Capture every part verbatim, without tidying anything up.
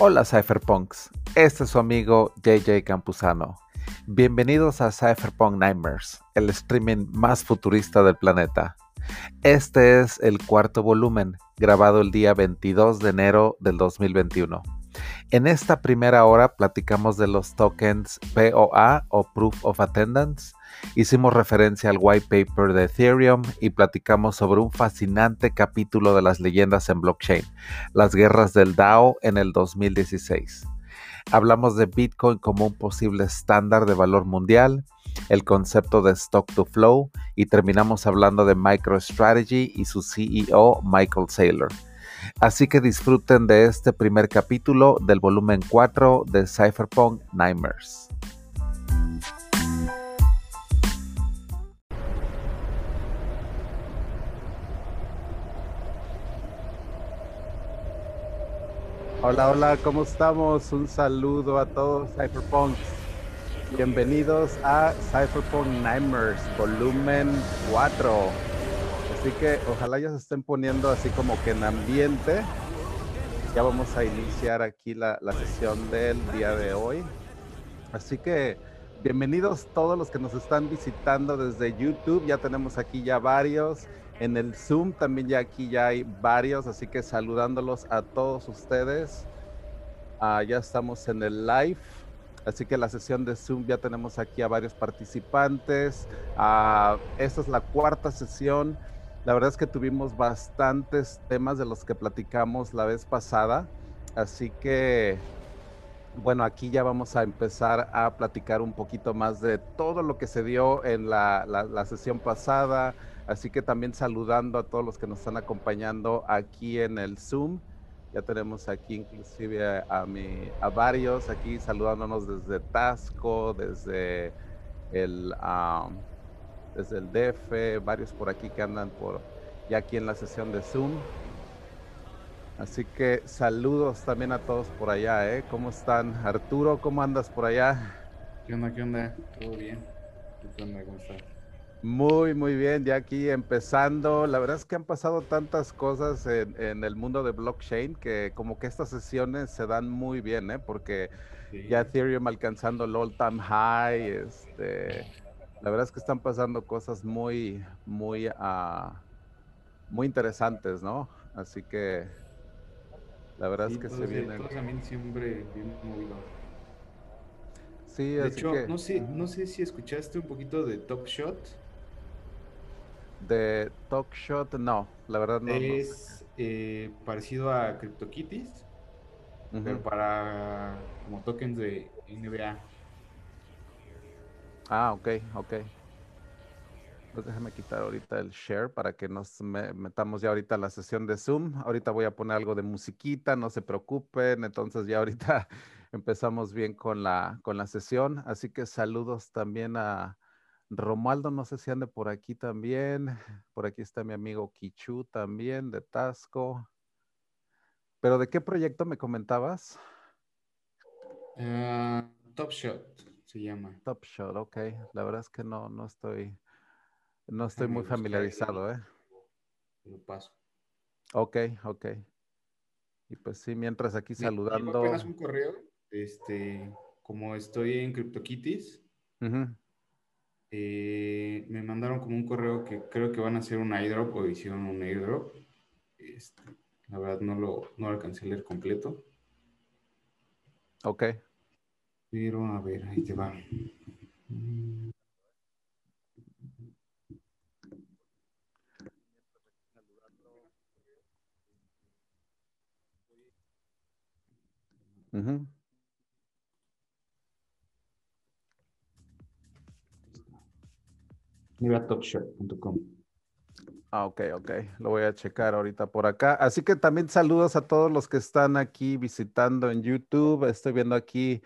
Hola Cypherpunks, este es su amigo J J Campuzano. Bienvenidos a Cypherpunk Nightmares, el streaming más futurista del planeta. Este es el cuarto volumen, grabado el día veintidós de enero del dos mil veintiuno. En esta primera hora platicamos de los tokens P O A o Proof of Attendance, hicimos referencia al white paper de Ethereum y platicamos sobre un fascinante capítulo de las leyendas en blockchain, las guerras del DAO en el dos mil dieciséis. Hablamos de Bitcoin como un posible estándar de valor mundial, el concepto de Stock to Flow y terminamos hablando de MicroStrategy y su C E O Michael Saylor. Así que disfruten de este primer capítulo del volumen cuatro de Cypherpunk Nightmares. Hola, hola, ¿cómo estamos? Un saludo a todos Cypherpunks. Bienvenidos a Cypherpunk Nightmares, volumen cuatro. Así que ojalá ya se estén poniendo así como que en ambiente. Ya vamos a iniciar aquí la, la sesión del día de hoy. Así que bienvenidos todos los que nos están visitando desde YouTube. Ya tenemos aquí ya varios. En el Zoom también ya aquí ya hay varios. Así que saludándolos a todos ustedes. Uh, ya estamos en el live. Así que la sesión de Zoom ya tenemos aquí a varios participantes. Uh, esta es la cuarta sesión. La verdad es que tuvimos bastantes temas de los que platicamos la vez pasada, así que, bueno, aquí ya vamos a empezar a platicar un poquito más de todo lo que se dio en la, la, la sesión pasada, así que también saludando a todos los que nos están acompañando aquí en el Zoom. Ya tenemos aquí inclusive a, a, mi, a varios aquí saludándonos desde Taxco, desde el... Um, desde el D F, varios por aquí que andan por ya aquí en la sesión de Zoom. Así que saludos también a todos por allá, ¿eh? ¿Cómo están? Arturo, ¿cómo andas por allá? ¿Qué onda? ¿Qué onda? ¿Todo bien? ¿Qué onda? ¿Cómo estás? Muy, muy bien, ya aquí empezando. La verdad es que han pasado tantas cosas en, en el mundo de blockchain que como que estas sesiones se dan muy bien, ¿eh? Porque sí. Ya Ethereum alcanzando el all time high, este... La verdad es que están pasando cosas muy, muy, uh, muy interesantes, ¿no? Así que la verdad sí, es que se viene... Todo también siempre bien movido. Sí, de así hecho, que... no sé, no sé si escuchaste un poquito de Top Shot. De Top Shot, no, la verdad no. Es no. Eh, parecido a CryptoKitties, uh-huh. Pero para como tokens de N B A. Ah, ok, ok. Pues déjame quitar ahorita el share para que nos metamos ya ahorita a la sesión de Zoom. Ahorita voy a poner algo de musiquita, no se preocupen. Entonces ya ahorita empezamos bien con la, con la sesión. Así que saludos también a Romualdo, no sé si ande por aquí también. Por aquí está mi amigo Kichu también de Taxco. ¿Pero de qué proyecto me comentabas? Uh, Top Shot. Se llama. Top Shot, ok. La verdad es que no, no estoy, no estoy muy familiarizado, ¿eh? Lo paso. Ok, ok. Y pues sí, mientras aquí me, saludando. Me apenas un correo, este, como estoy en CryptoKitties, uh-huh. eh, me mandaron como un correo que creo que van a hacer un airdrop o hicieron un airdrop. Este, la verdad no lo, no lo alcancé a leer completo. Ok. Pero, a ver, ahí te va. Uh-huh. Mira top shot punto com. Ah, ok, ok. Lo voy a checar ahorita por acá. Así que también saludos a todos los que están aquí visitando en YouTube. Estoy viendo aquí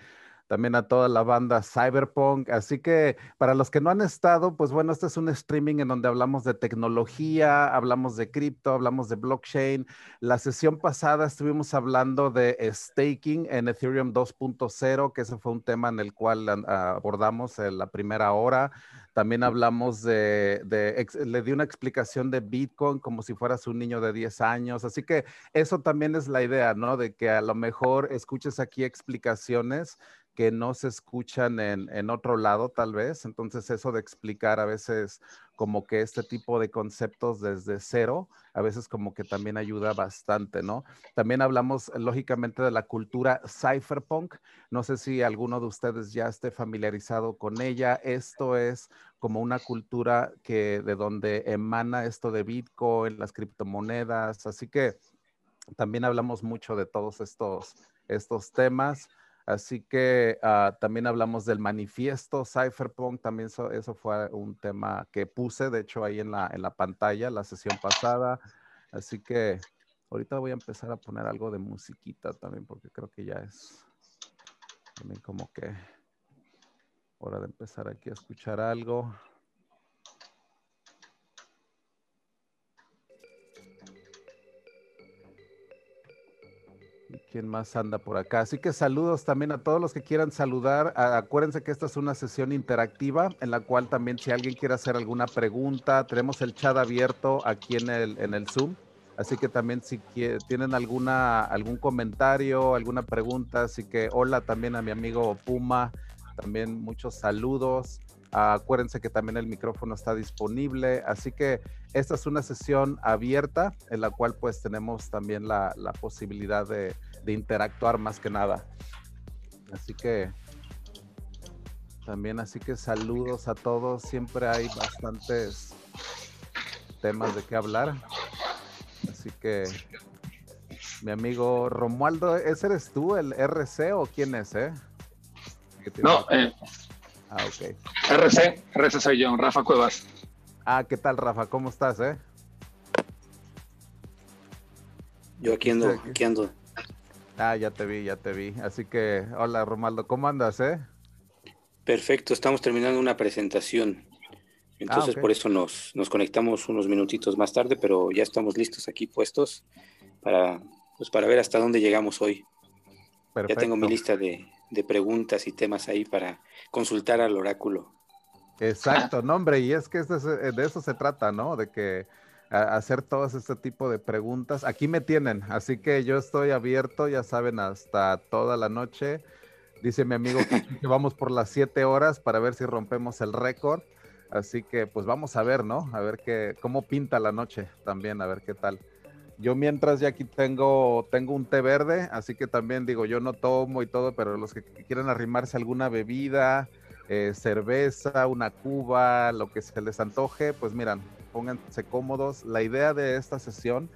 también a toda la banda Cypherpunk. Así que para los que no han estado, pues bueno, este es un streaming en donde hablamos de tecnología, hablamos de cripto, hablamos de blockchain. La sesión pasada estuvimos hablando de staking en Ethereum dos punto cero, que ese fue un tema en el cual abordamos en la primera hora. También hablamos de, de, le di una explicación de Bitcoin como si fueras un niño de diez años. Así que eso también es la idea, ¿no? De que a lo mejor escuches aquí explicaciones que no se escuchan en, en otro lado, tal vez. Entonces, eso de explicar a veces como que este tipo de conceptos desde cero, a veces como que también ayuda bastante, ¿no? También hablamos, lógicamente, de la cultura cypherpunk. No sé si alguno de ustedes ya esté familiarizado con ella. Esto es como una cultura que de donde emana esto de Bitcoin, las criptomonedas. Así que también hablamos mucho de todos estos, estos temas. Así que uh, también hablamos del manifiesto Cypherpunk, también eso, eso fue un tema que puse, de hecho, ahí en la, en la pantalla, la sesión pasada. Así que ahorita voy a empezar a poner algo de musiquita también, porque creo que ya es también como que hora de empezar aquí a escuchar algo. ¿Quién más anda por acá? Así que saludos también a todos los que quieran saludar. Acuérdense que esta es una sesión interactiva en la cual también si alguien quiere hacer alguna pregunta, tenemos el chat abierto aquí en el, en el Zoom. Así que también si quieren, tienen alguna, algún comentario, alguna pregunta. Así que hola también a mi amigo Puma. También muchos saludos. Acuérdense que también el micrófono está disponible, así que esta es una sesión abierta en la cual pues tenemos también la, la posibilidad de, de interactuar más que nada. Así que también, así que saludos a todos, siempre hay bastantes temas de qué hablar, así que mi amigo Romualdo, ¿ese eres tú, el R C o quién es? Eh? No, eh. Ah, ok. R C, R C soy yo, Rafa Cuevas. Ah, ¿qué tal, Rafa? ¿Cómo estás, eh? Yo aquí ando, aquí ando. Ah, ya te vi, ya te vi. Así que, hola, Romualdo, ¿cómo andas, eh? Perfecto, estamos terminando una presentación. Entonces, ah, okay. Por eso nos, nos conectamos unos minutitos más tarde, pero ya estamos listos aquí puestos para, pues, para ver hasta dónde llegamos hoy. Perfecto. Ya tengo mi lista de... de preguntas y temas ahí para consultar al oráculo. Exacto, no hombre, y es que este, de eso se trata, ¿no? De que a, hacer todos este tipo de preguntas. Aquí me tienen, así que yo estoy abierto, ya saben, hasta toda la noche. Dice mi amigo que vamos por las siete horas para ver si rompemos el récord. Así que pues vamos a ver, ¿no? A ver qué, cómo pinta la noche también, a ver qué tal. Yo mientras ya aquí tengo, tengo un té verde, así que también digo, yo no tomo y todo, pero los que quieran arrimarse alguna bebida, eh, cerveza, una cuba, lo que se les antoje, pues miran, pónganse cómodos. La idea de esta sesión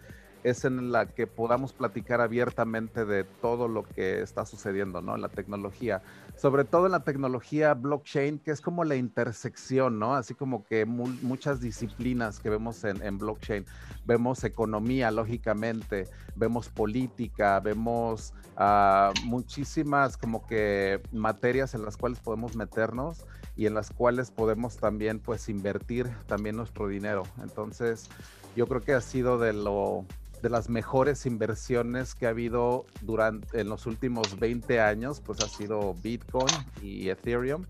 es en la que podamos platicar abiertamente de todo lo que está sucediendo, ¿no? En la tecnología, sobre todo en la tecnología blockchain, que es como la intersección, ¿no? Así como que mu muchas disciplinas que vemos en, en blockchain. Vemos economía, lógicamente, vemos política, vemos uh, muchísimas como que materias en las cuales podemos meternos y en las cuales podemos también pues invertir también nuestro dinero. Entonces, yo creo que ha sido de lo... de las mejores inversiones que ha habido durante, en los últimos veinte años, pues ha sido Bitcoin y Ethereum.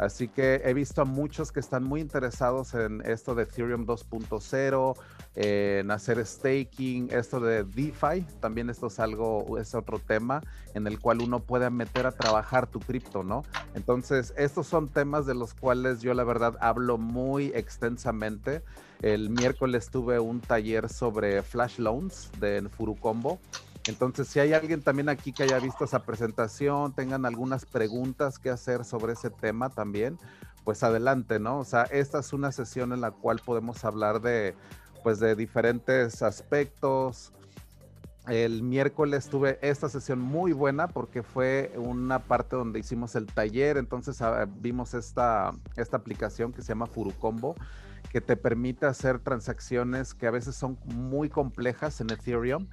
Así que he visto a muchos que están muy interesados en esto de Ethereum dos punto cero, en hacer staking, esto de DeFi. También esto es algo, es otro tema en el cual uno puede meter a trabajar tu cripto, ¿no? Entonces, estos son temas de los cuales yo la verdad hablo muy extensamente. El miércoles tuve un taller sobre flash loans de Furucombo. Entonces, si hay alguien también aquí que haya visto esa presentación, tengan algunas preguntas que hacer sobre ese tema también, pues adelante, ¿no? O sea, esta es una sesión en la cual podemos hablar de, pues, de diferentes aspectos. El miércoles tuve esta sesión muy buena porque fue una parte donde hicimos el taller. Entonces, vimos esta, esta aplicación que se llama Furucombo, que te permite hacer transacciones que a veces son muy complejas en Ethereum,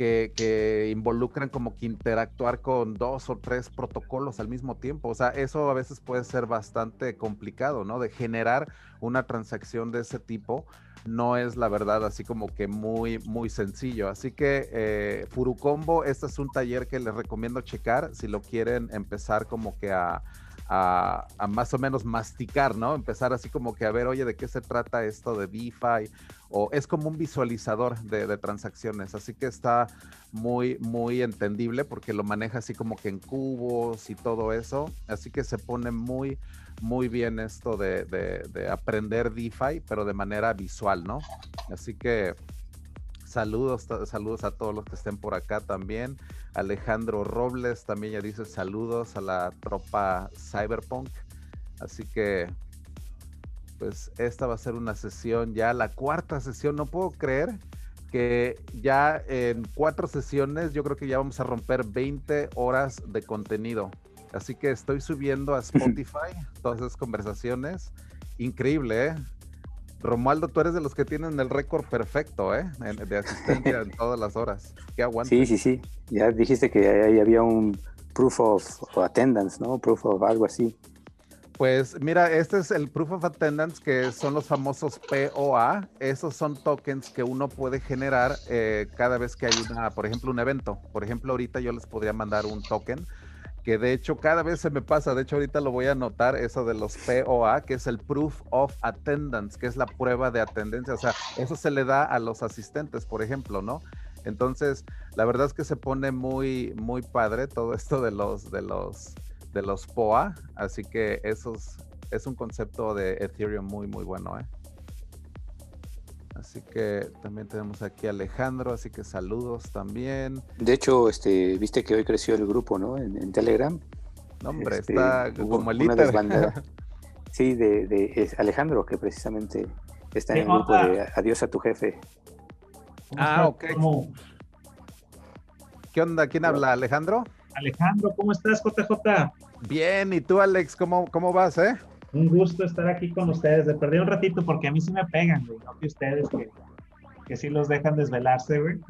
que, que involucran como que interactuar con dos o tres protocolos al mismo tiempo. O sea, eso a veces puede ser bastante complicado, ¿no? De generar una transacción de ese tipo no es, la verdad, así como que muy, muy sencillo. Así que eh, Furucombo, este es un taller que les recomiendo checar si lo quieren empezar como que a, a, a más o menos masticar, ¿no? Empezar así como que a ver, oye, ¿de qué se trata esto de DeFi? O es como un visualizador de, de transacciones, así que está muy, muy entendible porque lo maneja así como que en cubos y todo eso, así que se pone muy, muy bien esto de, de, de aprender DeFi, pero de manera visual, ¿no? Así que saludos, saludos a todos los que estén por acá también. Alejandro Robles también ya dice saludos a la tropa Cyberpunk, así que pues esta va a ser una sesión, ya la cuarta sesión. No puedo creer que ya en cuatro sesiones yo creo que ya vamos a romper veinte horas de contenido. Así que estoy subiendo a Spotify todas esas conversaciones. Increíble, ¿eh? Romualdo, tú eres de los que tienen el récord perfecto, ¿eh? De asistencia en todas las horas. ¿Qué aguanta? Sí, sí, sí. Ya dijiste que ahí había un Proof of Attendance, ¿no? Proof of algo así. Pues mira, este es el Proof of Attendance, que son los famosos P O A. Esos son tokens que uno puede generar eh, cada vez que hay una, por ejemplo, un evento. Por ejemplo, ahorita yo les podría mandar un token, que de hecho cada vez se me pasa. De hecho, ahorita lo voy a anotar, eso de los P O A, que es el Proof of Attendance, que es la prueba de atendencia. O sea, eso se le da a los asistentes, por ejemplo, ¿no? Entonces, la verdad es que se pone muy, muy padre todo esto de los... de los de los P O A, así que eso es, es un concepto de Ethereum muy, muy bueno, ¿eh? Así que también tenemos aquí a Alejandro, así que saludos también. De hecho, este, viste que hoy creció el grupo, ¿no? En, en Telegram. No, hombre, este, está como el líder. Sí, de, de es Alejandro, que precisamente está en el grupo de Adiós a tu jefe. Ah, ok. ¿Cómo? ¿Qué onda? ¿Quién habla? ¿Alejandro? Alejandro, ¿cómo estás, J J? Bien, ¿y tú, Alex? ¿Cómo, cómo vas, eh? Un gusto estar aquí con ustedes. Me perdí un ratito porque a mí sí me pegan, güey. No que ustedes, que, que sí los dejan desvelarse, güey.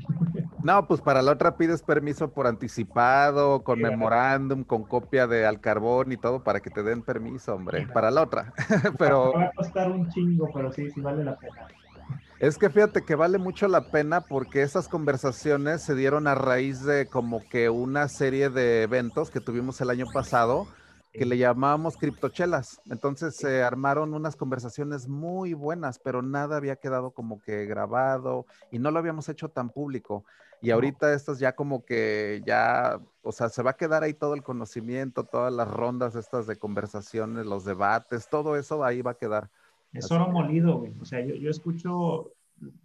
No, pues para la otra pides permiso por anticipado, con sí, memorándum, con copia de al carbón y todo para que te den permiso, hombre. Sí, para la otra. Pero... va a costar un chingo, pero sí, sí vale la pena. Es que fíjate que vale mucho la pena porque esas conversaciones se dieron a raíz de como que una serie de eventos que tuvimos el año pasado que le llamábamos criptochelas. Entonces se eh, armaron unas conversaciones muy buenas, pero nada había quedado como que grabado y no lo habíamos hecho tan público. Y ahorita estas ya como que ya, o sea, se va a quedar ahí todo el conocimiento, todas las rondas estas de conversaciones, los debates, todo eso ahí va a quedar. Es oro molido, güey. O sea, yo, yo escucho,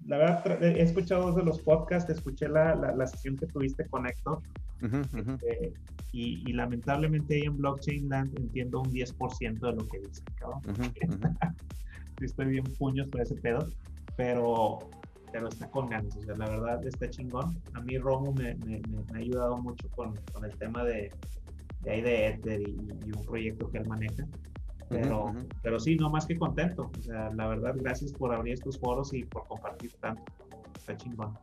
la verdad, he escuchado dos de los podcasts, escuché la, la, la sesión que tuviste con Héctor, uh-huh, uh-huh. Eh, y, y lamentablemente ahí en Blockchain Land entiendo un diez por ciento de lo que dicen, cabrón. Uh-huh, uh-huh. Estoy bien puños por ese pedo, pero, pero está con ganas, o sea, la verdad está chingón. A mí Romo me, me, me, me ha ayudado mucho con, con el tema de, de ahí de Ether y, y un proyecto que él maneja. Pero, uh-huh. pero sí, no más que contento. O sea, la verdad, gracias por abrir estos foros y por compartir tanto. Está chingón.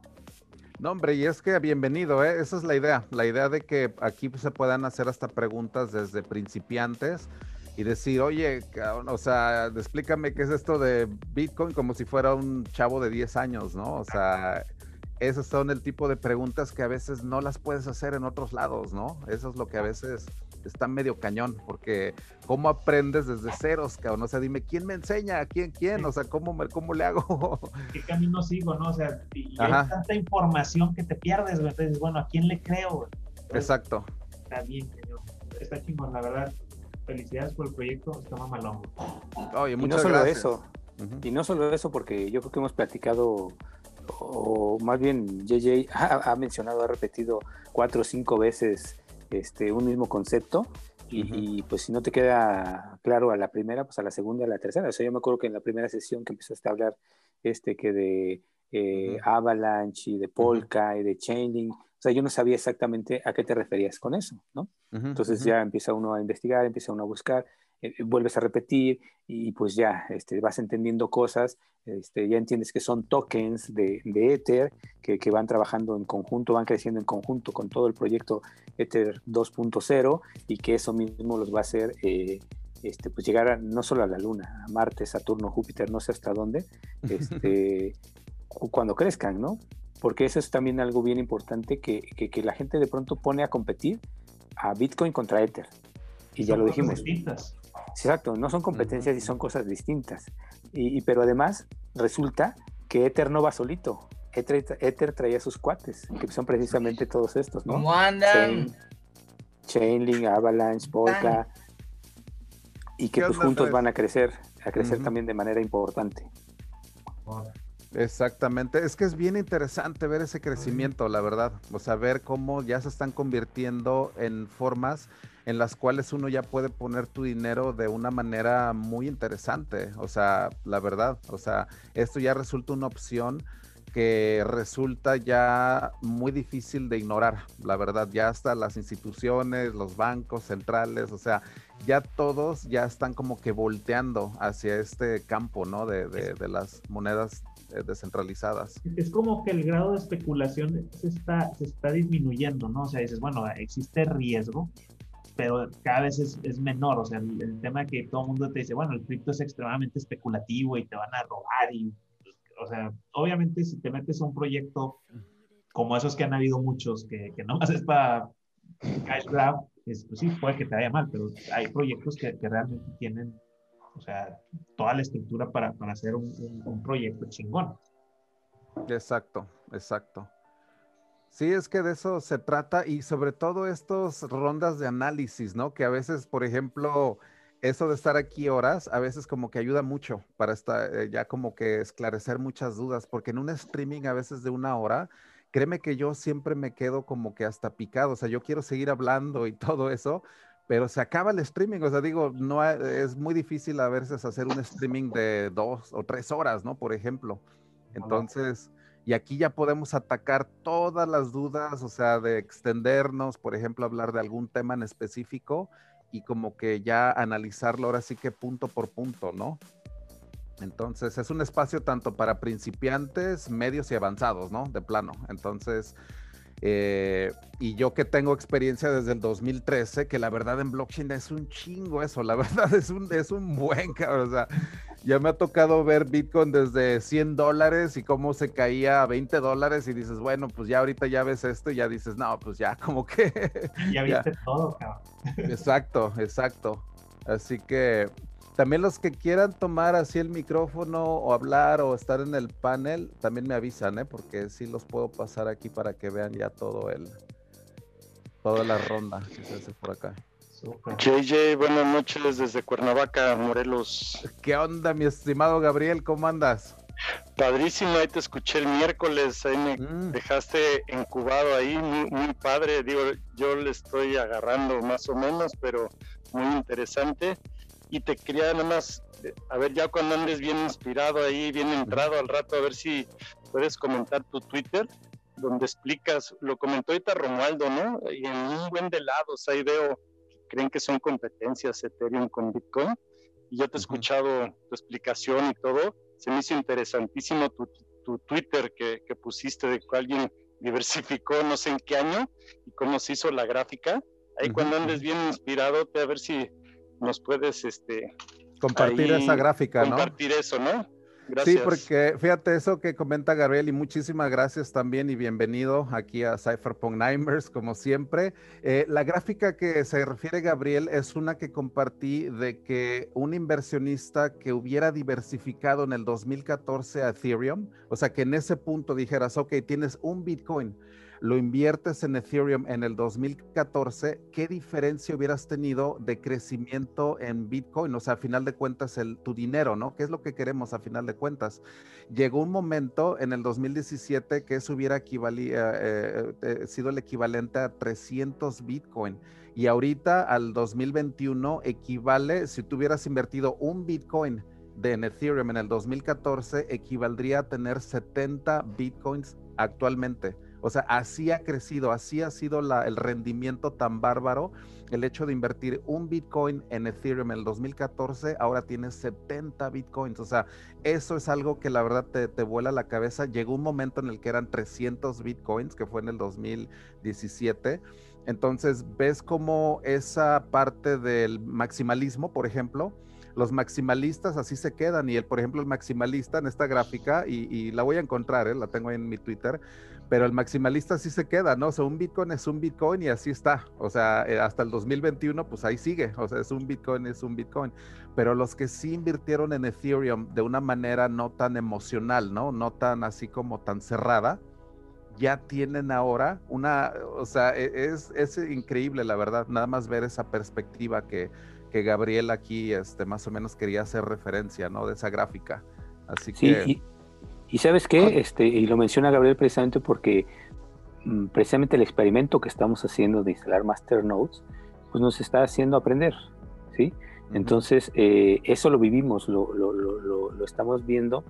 No, hombre, y es que bienvenido, ¿eh? Esa es la idea. La idea de que aquí se puedan hacer hasta preguntas desde principiantes y decir, oye, o sea, explícame qué es esto de Bitcoin como si fuera un chavo de diez años, ¿no? O sea, esos son el tipo de preguntas que a veces no las puedes hacer en otros lados, ¿no? Eso es lo que a veces... está medio cañón, porque ¿cómo aprendes desde ceros, cabrón? O sea, dime, ¿quién me enseña? ¿Quién? ¿Quién? O sea, ¿cómo, me, cómo le hago? ¿Qué camino sigo, no? O sea, y hay tanta información que te pierdes, güey. Entonces, bueno, ¿a quién le creo? Entonces, exacto. Está bien, señor. Está chingón, la verdad. Felicidades por el proyecto, está mamalón. Oye, muchas y no gracias. Solo eso, uh-huh. Y no solo eso, porque yo creo que hemos platicado... o más bien, J J ha, ha mencionado, ha repetido cuatro o cinco veces... Este, un mismo concepto y, uh-huh. y pues si no te queda claro a la primera, pues a la segunda, a la tercera. O sea, yo me acuerdo que en la primera sesión que empezaste a hablar este que de eh, uh-huh. Avalanche y de Polka uh-huh. y de Chainlink, o sea, yo no sabía exactamente a qué te referías con eso, ¿no? Uh-huh. Entonces uh-huh. ya empieza uno a investigar, empieza uno a buscar eh, vuelves a repetir y pues ya este, vas entendiendo cosas, este, ya entiendes que son tokens de, de Ether que, que van trabajando en conjunto, van creciendo en conjunto con todo el proyecto Ether dos punto cero y que eso mismo los va a hacer eh, este, pues llegar a, no solo a la Luna, a Marte, Saturno, Júpiter, no sé hasta dónde, este, cuando crezcan, ¿no? Porque eso es también algo bien importante que, que, que la gente de pronto pone a competir a Bitcoin contra Ether. Y ya lo dijimos. Distintas. Exacto, no son competencias, uh-huh. y son cosas distintas. Y, y, pero además resulta que Ether no va solito. Ether, Ether traía sus cuates, que son precisamente todos estos, ¿no? ¿Cómo andan? Chain, Chainlink, Avalanche, Polka. Y que pues, juntos van a crecer, a crecer uh-huh. también de manera importante. Wow. Exactamente, es que es bien interesante ver ese crecimiento, la verdad, o sea, ver cómo ya se están convirtiendo en formas en las cuales uno ya puede poner tu dinero de una manera muy interesante, o sea, la verdad, o sea, esto ya resulta una opción que resulta ya muy difícil de ignorar, la verdad, ya hasta las instituciones, los bancos centrales, o sea, ya todos ya están como que volteando hacia este campo, ¿no? De, de, de las monedas descentralizadas. Es como que el grado de especulación se está, se está disminuyendo, ¿no? O sea, dices, bueno, existe riesgo, pero cada vez es, es menor, o sea, el, el tema que todo el mundo te dice, bueno, el cripto es extremadamente especulativo y te van a robar y, o sea, obviamente si te metes a un proyecto como esos que han habido muchos, que, que nomás es para cash grab, es, pues sí, puede que te vaya mal, pero hay proyectos que, que realmente tienen, o sea, toda la estructura para, para hacer un, un, un proyecto chingón. Exacto, exacto. Sí, es que de eso se trata y sobre todo estas rondas de análisis, ¿no? Que a veces, por ejemplo, eso de estar aquí horas, a veces como que ayuda mucho para estar, eh, ya como que esclarecer muchas dudas, porque en un streaming a veces de una hora, créeme que yo siempre me quedo como que hasta picado, o sea, yo quiero seguir hablando y todo eso, pero se acaba el streaming, o sea, digo, no es muy difícil a veces hacer un streaming de dos o tres horas, ¿no? Por ejemplo. Entonces, y aquí ya podemos atacar todas las dudas, o sea, de extendernos, por ejemplo, hablar de algún tema en específico y como que ya analizarlo ahora sí que punto por punto, ¿no? Entonces, es un espacio tanto para principiantes, medios y avanzados, ¿no? De plano. Entonces... Eh, y yo que tengo experiencia desde el dos mil trece, que la verdad en blockchain es un chingo eso, la verdad es un, es un buen cabrón, o sea, ya me ha tocado ver Bitcoin desde cien dólares y cómo se caía a veinte dólares y dices, bueno, pues ya ahorita ya ves esto y ya dices, no, pues ya como que... Ya viste ya. Todo, cabrón. Exacto, exacto. Así que también los que quieran tomar así el micrófono o hablar o estar en el panel, también me avisan, ¿eh? Porque sí los puedo pasar aquí para que vean ya todo el, toda la ronda que se hace por acá. Super. J J, buenas noches desde Cuernavaca, Morelos. ¿Qué onda, mi estimado Gabriel? ¿Cómo andas? Padrísimo, ahí te escuché el miércoles, ahí me mm. dejaste incubado ahí, muy, muy padre. Digo, yo le estoy agarrando más o menos, pero muy interesante. Y te quería nada más, a ver, ya cuando andes bien inspirado ahí, bien entrado al rato, a ver si puedes comentar tu Twitter, donde explicas, lo comentó ahorita Romualdo, ¿no? Y en un buen de lados, ahí veo, creen que son competencias Ethereum con Bitcoin, y yo te he escuchado tu explicación y todo, se me hizo interesantísimo tu, tu Twitter que, que pusiste de que alguien diversificó no sé en qué año, y cómo se hizo la gráfica, ahí uh-huh. cuando andes bien inspirado, te a ver si... nos puedes este compartir ahí, esa gráfica, compartir, ¿no? Compartir eso, ¿no? Gracias. Sí, porque fíjate eso que comenta Gabriel y muchísimas gracias también y bienvenido aquí a Cypherpunk Nightmares como siempre. Eh, la gráfica que se refiere Gabriel es una que compartí de que un inversionista que hubiera diversificado en el dos mil catorce a Ethereum, o sea que en ese punto dijeras, ok, tienes un Bitcoin, lo inviertes en Ethereum en el dos mil catorce, ¿qué diferencia hubieras tenido de crecimiento en Bitcoin? O sea, a final de cuentas, el, tu dinero, ¿no? ¿Qué es lo que queremos a final de cuentas? Llegó un momento en el dos mil diecisiete que eso hubiera equivali- eh, eh, sido el equivalente a trescientos Bitcoin. Y ahorita, al dos mil veintiuno, equivale, si tú hubieras invertido un Bitcoin de en Ethereum en el dos mil catorce, equivaldría a tener setenta Bitcoins actualmente. O sea, así ha crecido, así ha sido la, el rendimiento tan bárbaro. El hecho de invertir un Bitcoin en Ethereum en el dos mil catorce, ahora tiene setenta Bitcoins. O sea, eso es algo que la verdad te, te vuela la cabeza. Llegó un momento en el que eran trescientos Bitcoins, que fue en el dos mil diecisiete. Entonces, ves cómo esa parte del maximalismo, por ejemplo, los maximalistas así se quedan. Y el, por ejemplo, el maximalista en esta gráfica, y, y la voy a encontrar, ¿eh? La tengo ahí en mi Twitter, pero el maximalista sí se queda, ¿no? O sea, un Bitcoin es un Bitcoin y así está. O sea, hasta el dos mil veintiuno, pues ahí sigue. O sea, es un Bitcoin, es un Bitcoin. Pero los que sí invirtieron en Ethereum de una manera no tan emocional, ¿no? No tan así como tan cerrada, ya tienen ahora una... O sea, es, es increíble, la verdad, nada más ver esa perspectiva que, que Gabriel aquí este, más o menos quería hacer referencia, ¿no? De esa gráfica. Así sí, que... Y... Y ¿sabes qué? Este, y lo menciona Gabriel precisamente porque mm, precisamente el experimento que estamos haciendo de instalar masternodes, pues nos está haciendo aprender, ¿sí? Uh-huh. Entonces, eh, eso lo vivimos, lo, lo, lo, lo, lo estamos viendo.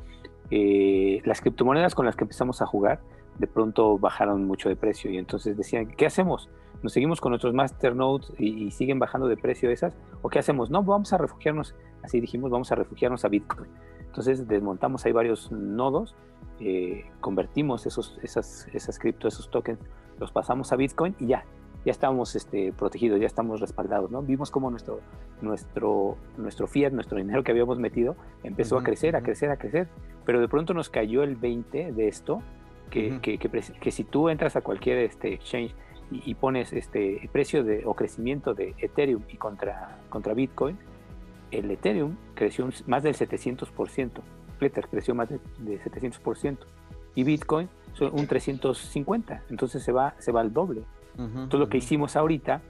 Eh, las criptomonedas con las que empezamos a jugar, de pronto bajaron mucho de precio y entonces decían, ¿qué hacemos? ¿Nos seguimos con nuestros masternodes y, y siguen bajando de precio esas? ¿O qué hacemos? No, vamos a refugiarnos, así dijimos, vamos a refugiarnos a Bitcoin. Entonces desmontamos ahí varios nodos, eh, convertimos esos, esas, esas cripto, esos tokens, los pasamos a Bitcoin y ya, ya estamos este, protegidos, ya estamos respaldados, ¿no? Vimos cómo nuestro, nuestro, nuestro fiat, nuestro dinero que habíamos metido empezó uh-huh, a crecer, uh-huh. a crecer, a crecer, pero de pronto nos cayó el veinte de esto, que, uh-huh. que, que, que si tú entras a cualquier este, exchange y, y pones este precio de, o crecimiento de Ethereum y contra, contra Bitcoin, el Ethereum creció más del setecientos por ciento, Flutter creció más del de setecientos por ciento y Bitcoin son un trescientos cincuenta por ciento, entonces se va, se va al doble. Uh-huh, entonces lo uh-huh. que hicimos ahorita,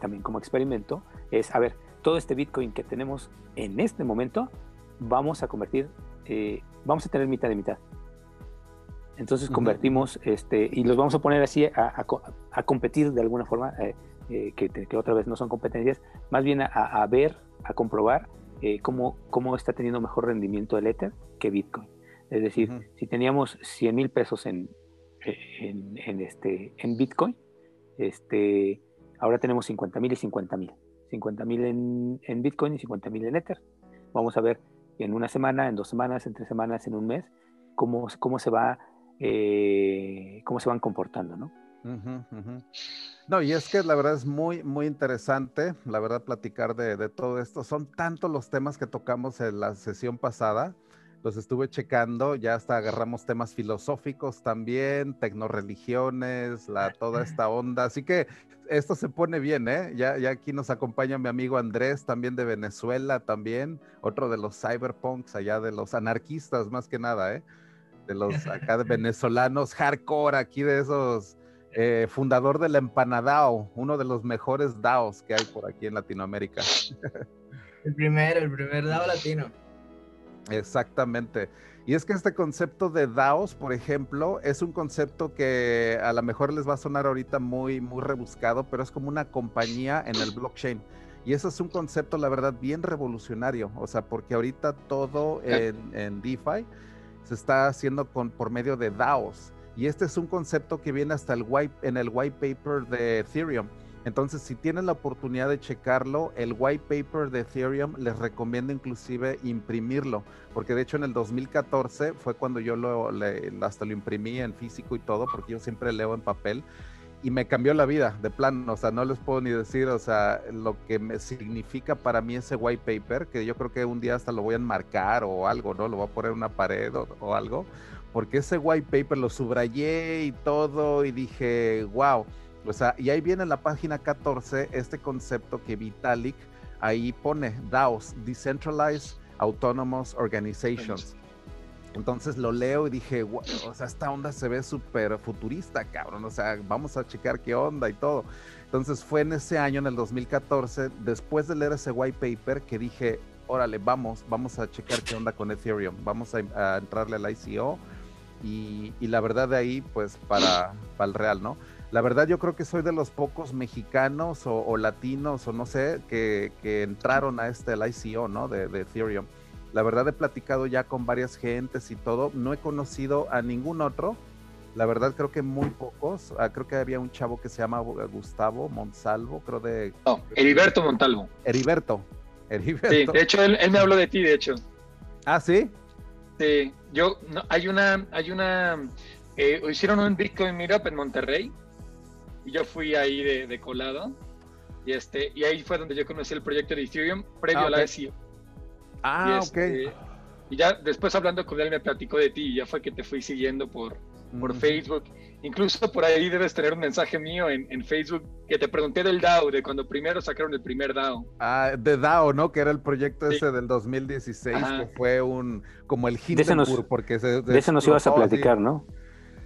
también como experimento, es, a ver, todo este Bitcoin que tenemos en este momento, vamos a convertir, eh, vamos a tener mitad de mitad. Entonces uh-huh. convertimos, este, y los vamos a poner así a, a, a competir de alguna forma, eh, eh, que, que otra vez no son competencias, más bien a, a ver, a comprobar eh, cómo, cómo está teniendo mejor rendimiento el Ether que Bitcoin. Es decir, uh-huh. si teníamos cien mil pesos en, en, en, este, en Bitcoin, este, ahora tenemos cincuenta mil y cincuenta mil. cincuenta mil en, en Bitcoin y cincuenta mil en Ether. Vamos a ver en una semana, en dos semanas, en tres semanas, en un mes, cómo, cómo, se, va, eh, cómo se van comportando, ¿no? Uh-huh, uh-huh. No, y es que la verdad es muy, muy interesante, la verdad, platicar de, de todo esto. Son tantos los temas que tocamos en la sesión pasada, los estuve checando, ya hasta agarramos temas filosóficos también, tecnoreligiones, la, toda esta onda. Así que esto se pone bien, ¿eh? Ya, ya aquí nos acompaña mi amigo Andrés, también de Venezuela, también, otro de los cyberpunks allá, de los anarquistas más que nada, ¿eh? De los acá de venezolanos, hardcore, aquí de esos... Eh, fundador de la Empanadao, uno de los mejores DAOs que hay por aquí en Latinoamérica. El primero, el primer DAO latino. Exactamente. Y es que este concepto de DAOs, por ejemplo, es un concepto que a lo mejor les va a sonar ahorita muy, muy rebuscado, pero es como una compañía en el blockchain. Y eso es un concepto, la verdad, bien revolucionario. O sea, porque ahorita todo en, en DeFi se está haciendo con, por medio de DAOs. Y este es un concepto que viene hasta el white, en el white paper de Ethereum. Entonces, si tienen la oportunidad de checarlo, el white paper de Ethereum les recomiendo inclusive imprimirlo, porque de hecho en el dos mil catorce fue cuando yo lo, le, hasta lo imprimí en físico y todo, porque yo siempre leo en papel y me cambió la vida de plano. O sea, no les puedo ni decir, o sea, lo que me significa para mí ese white paper, que yo creo que un día hasta lo voy a enmarcar o algo, ¿no? Lo voy a poner en una pared o, o algo. Porque ese white paper lo subrayé y todo, y dije, wow. O sea, y ahí viene en la página catorce este concepto que Vitalik ahí pone, DAOs, Decentralized Autonomous Organizations. Entonces lo leo y dije, wow, o sea, esta onda se ve súper futurista, cabrón. O sea, vamos a checar qué onda y todo. Entonces fue en ese año, en el dos mil catorce, después de leer ese white paper, que dije, órale, vamos, vamos a checar qué onda con Ethereum. Vamos a, a entrarle al I C O. Y, y la verdad de ahí, pues, para, para el real, ¿no? La verdad yo creo que soy de los pocos mexicanos o, o latinos o no sé, que, que entraron a este, el I C O, ¿no? De, de Ethereum. La verdad he platicado ya con varias gentes y todo. No he conocido a ningún otro La verdad creo que muy pocos. Ah, creo que había un chavo que se llama Gustavo Monsalvo, creo de... No, Heriberto Montalvo. Heriberto. Heriberto. Sí, de hecho, él, él me habló de ti, de hecho. ¿Ah, sí? Sí, yo... No, hay una... Hay una eh, hicieron un Bitcoin Meetup en Monterrey y yo fui ahí de, de colado y, este, y ahí fue donde yo conocí el proyecto de Ethereum previo ah, okay. a la I C O. Ah, y este, ok. Y ya después hablando con él me platicó de ti y ya fue que te fui siguiendo por... por Facebook, incluso por ahí debes tener un mensaje mío en, en Facebook que te pregunté del DAO, de cuando primero sacaron el primer DAO. Ah, de DAO, ¿no? Que era el proyecto sí. ese del dos mil dieciséis, ajá, que fue un, como el Hindenburg, porque se, de ese nos ibas a platicar, así, ¿no?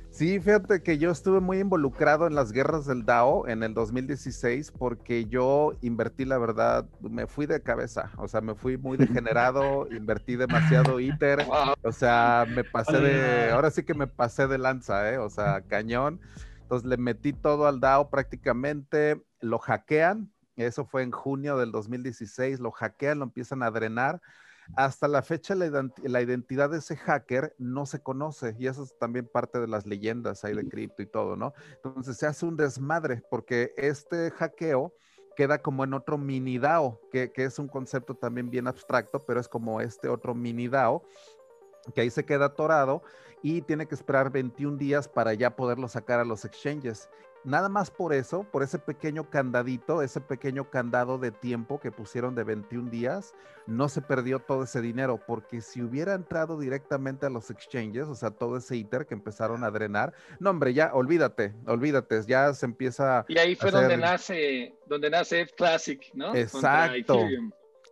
Sí, fíjate que yo estuve muy involucrado en las guerras del DAO en el dos mil dieciséis porque yo invertí, la verdad, me fui de cabeza, o sea, me fui muy degenerado, invertí demasiado ITER, wow. o sea, me pasé de, ahora sí que me pasé de lanza, ¿eh? O sea, cañón. Entonces le metí todo al DAO prácticamente, lo hackean, eso fue en junio del dos mil dieciséis, lo hackean, lo empiezan a drenar. Hasta la fecha la, ident- la identidad de ese hacker no se conoce y eso es también parte de las leyendas ahí de cripto y todo, ¿no? Entonces se hace un desmadre porque este hackeo queda como en otro mini DAO, que, que es un concepto también bien abstracto, pero es como este otro mini DAO que ahí se queda atorado y tiene que esperar veintiún días para ya poderlo sacar a los exchanges. Nada más por eso, por ese pequeño candadito, ese pequeño candado de tiempo que pusieron de veintiún días, no se perdió todo ese dinero, porque si hubiera entrado directamente a los exchanges, o sea, todo ese ITER que empezaron a drenar, no hombre, ya, olvídate, olvídate, ya se empieza... Y ahí fue a hacer... donde nace, donde nace F Classic, ¿no? Exacto.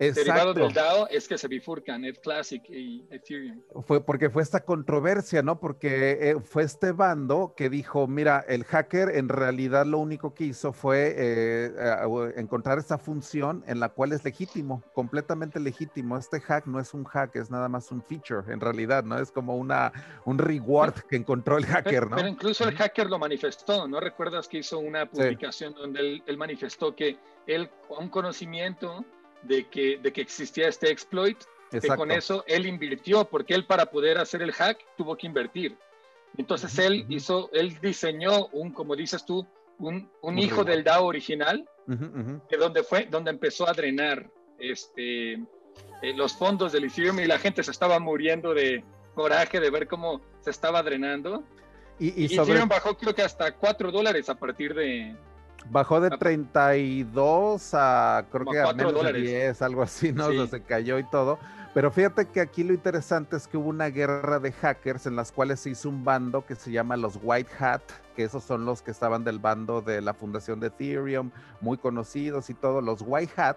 Exacto. Derivado del DAO es que se bifurcan F Classic y Ethereum. Fue porque fue esta controversia, ¿no? Porque fue este bando que dijo, mira, el hacker en realidad lo único que hizo fue eh, encontrar esta función en la cual es legítimo, completamente legítimo. Este hack no es un hack, es nada más un feature, en realidad, ¿no? Es como una, un reward que encontró el hacker, ¿no? Pero incluso el hacker lo manifestó, ¿no? ¿Recuerdas que hizo una publicación sí. donde él, él manifestó que él, un conocimiento... De que, de que existía este exploit, Exacto. que con eso él invirtió, porque él para poder hacer el hack tuvo que invertir. Entonces uh-huh, él uh-huh. hizo, él diseñó un, como dices tú, un, un hijo igual. del DAO original, uh-huh, uh-huh. de donde fue, donde empezó a drenar este, eh, los fondos del Ethereum y la gente se estaba muriendo de coraje de ver cómo se estaba drenando. Y, y, y sobre... Ethereum bajó creo que hasta cuatro dólares a partir de... Bajó de treinta y dos a creo que a menos de diez, algo así, ¿no? Sí. O sea, se cayó y todo. Pero fíjate que aquí lo interesante es que hubo una guerra de hackers en las cuales se hizo un bando que se llama los White Hat, que esos son los que estaban del bando de la fundación de Ethereum, muy conocidos y todo. Los White Hat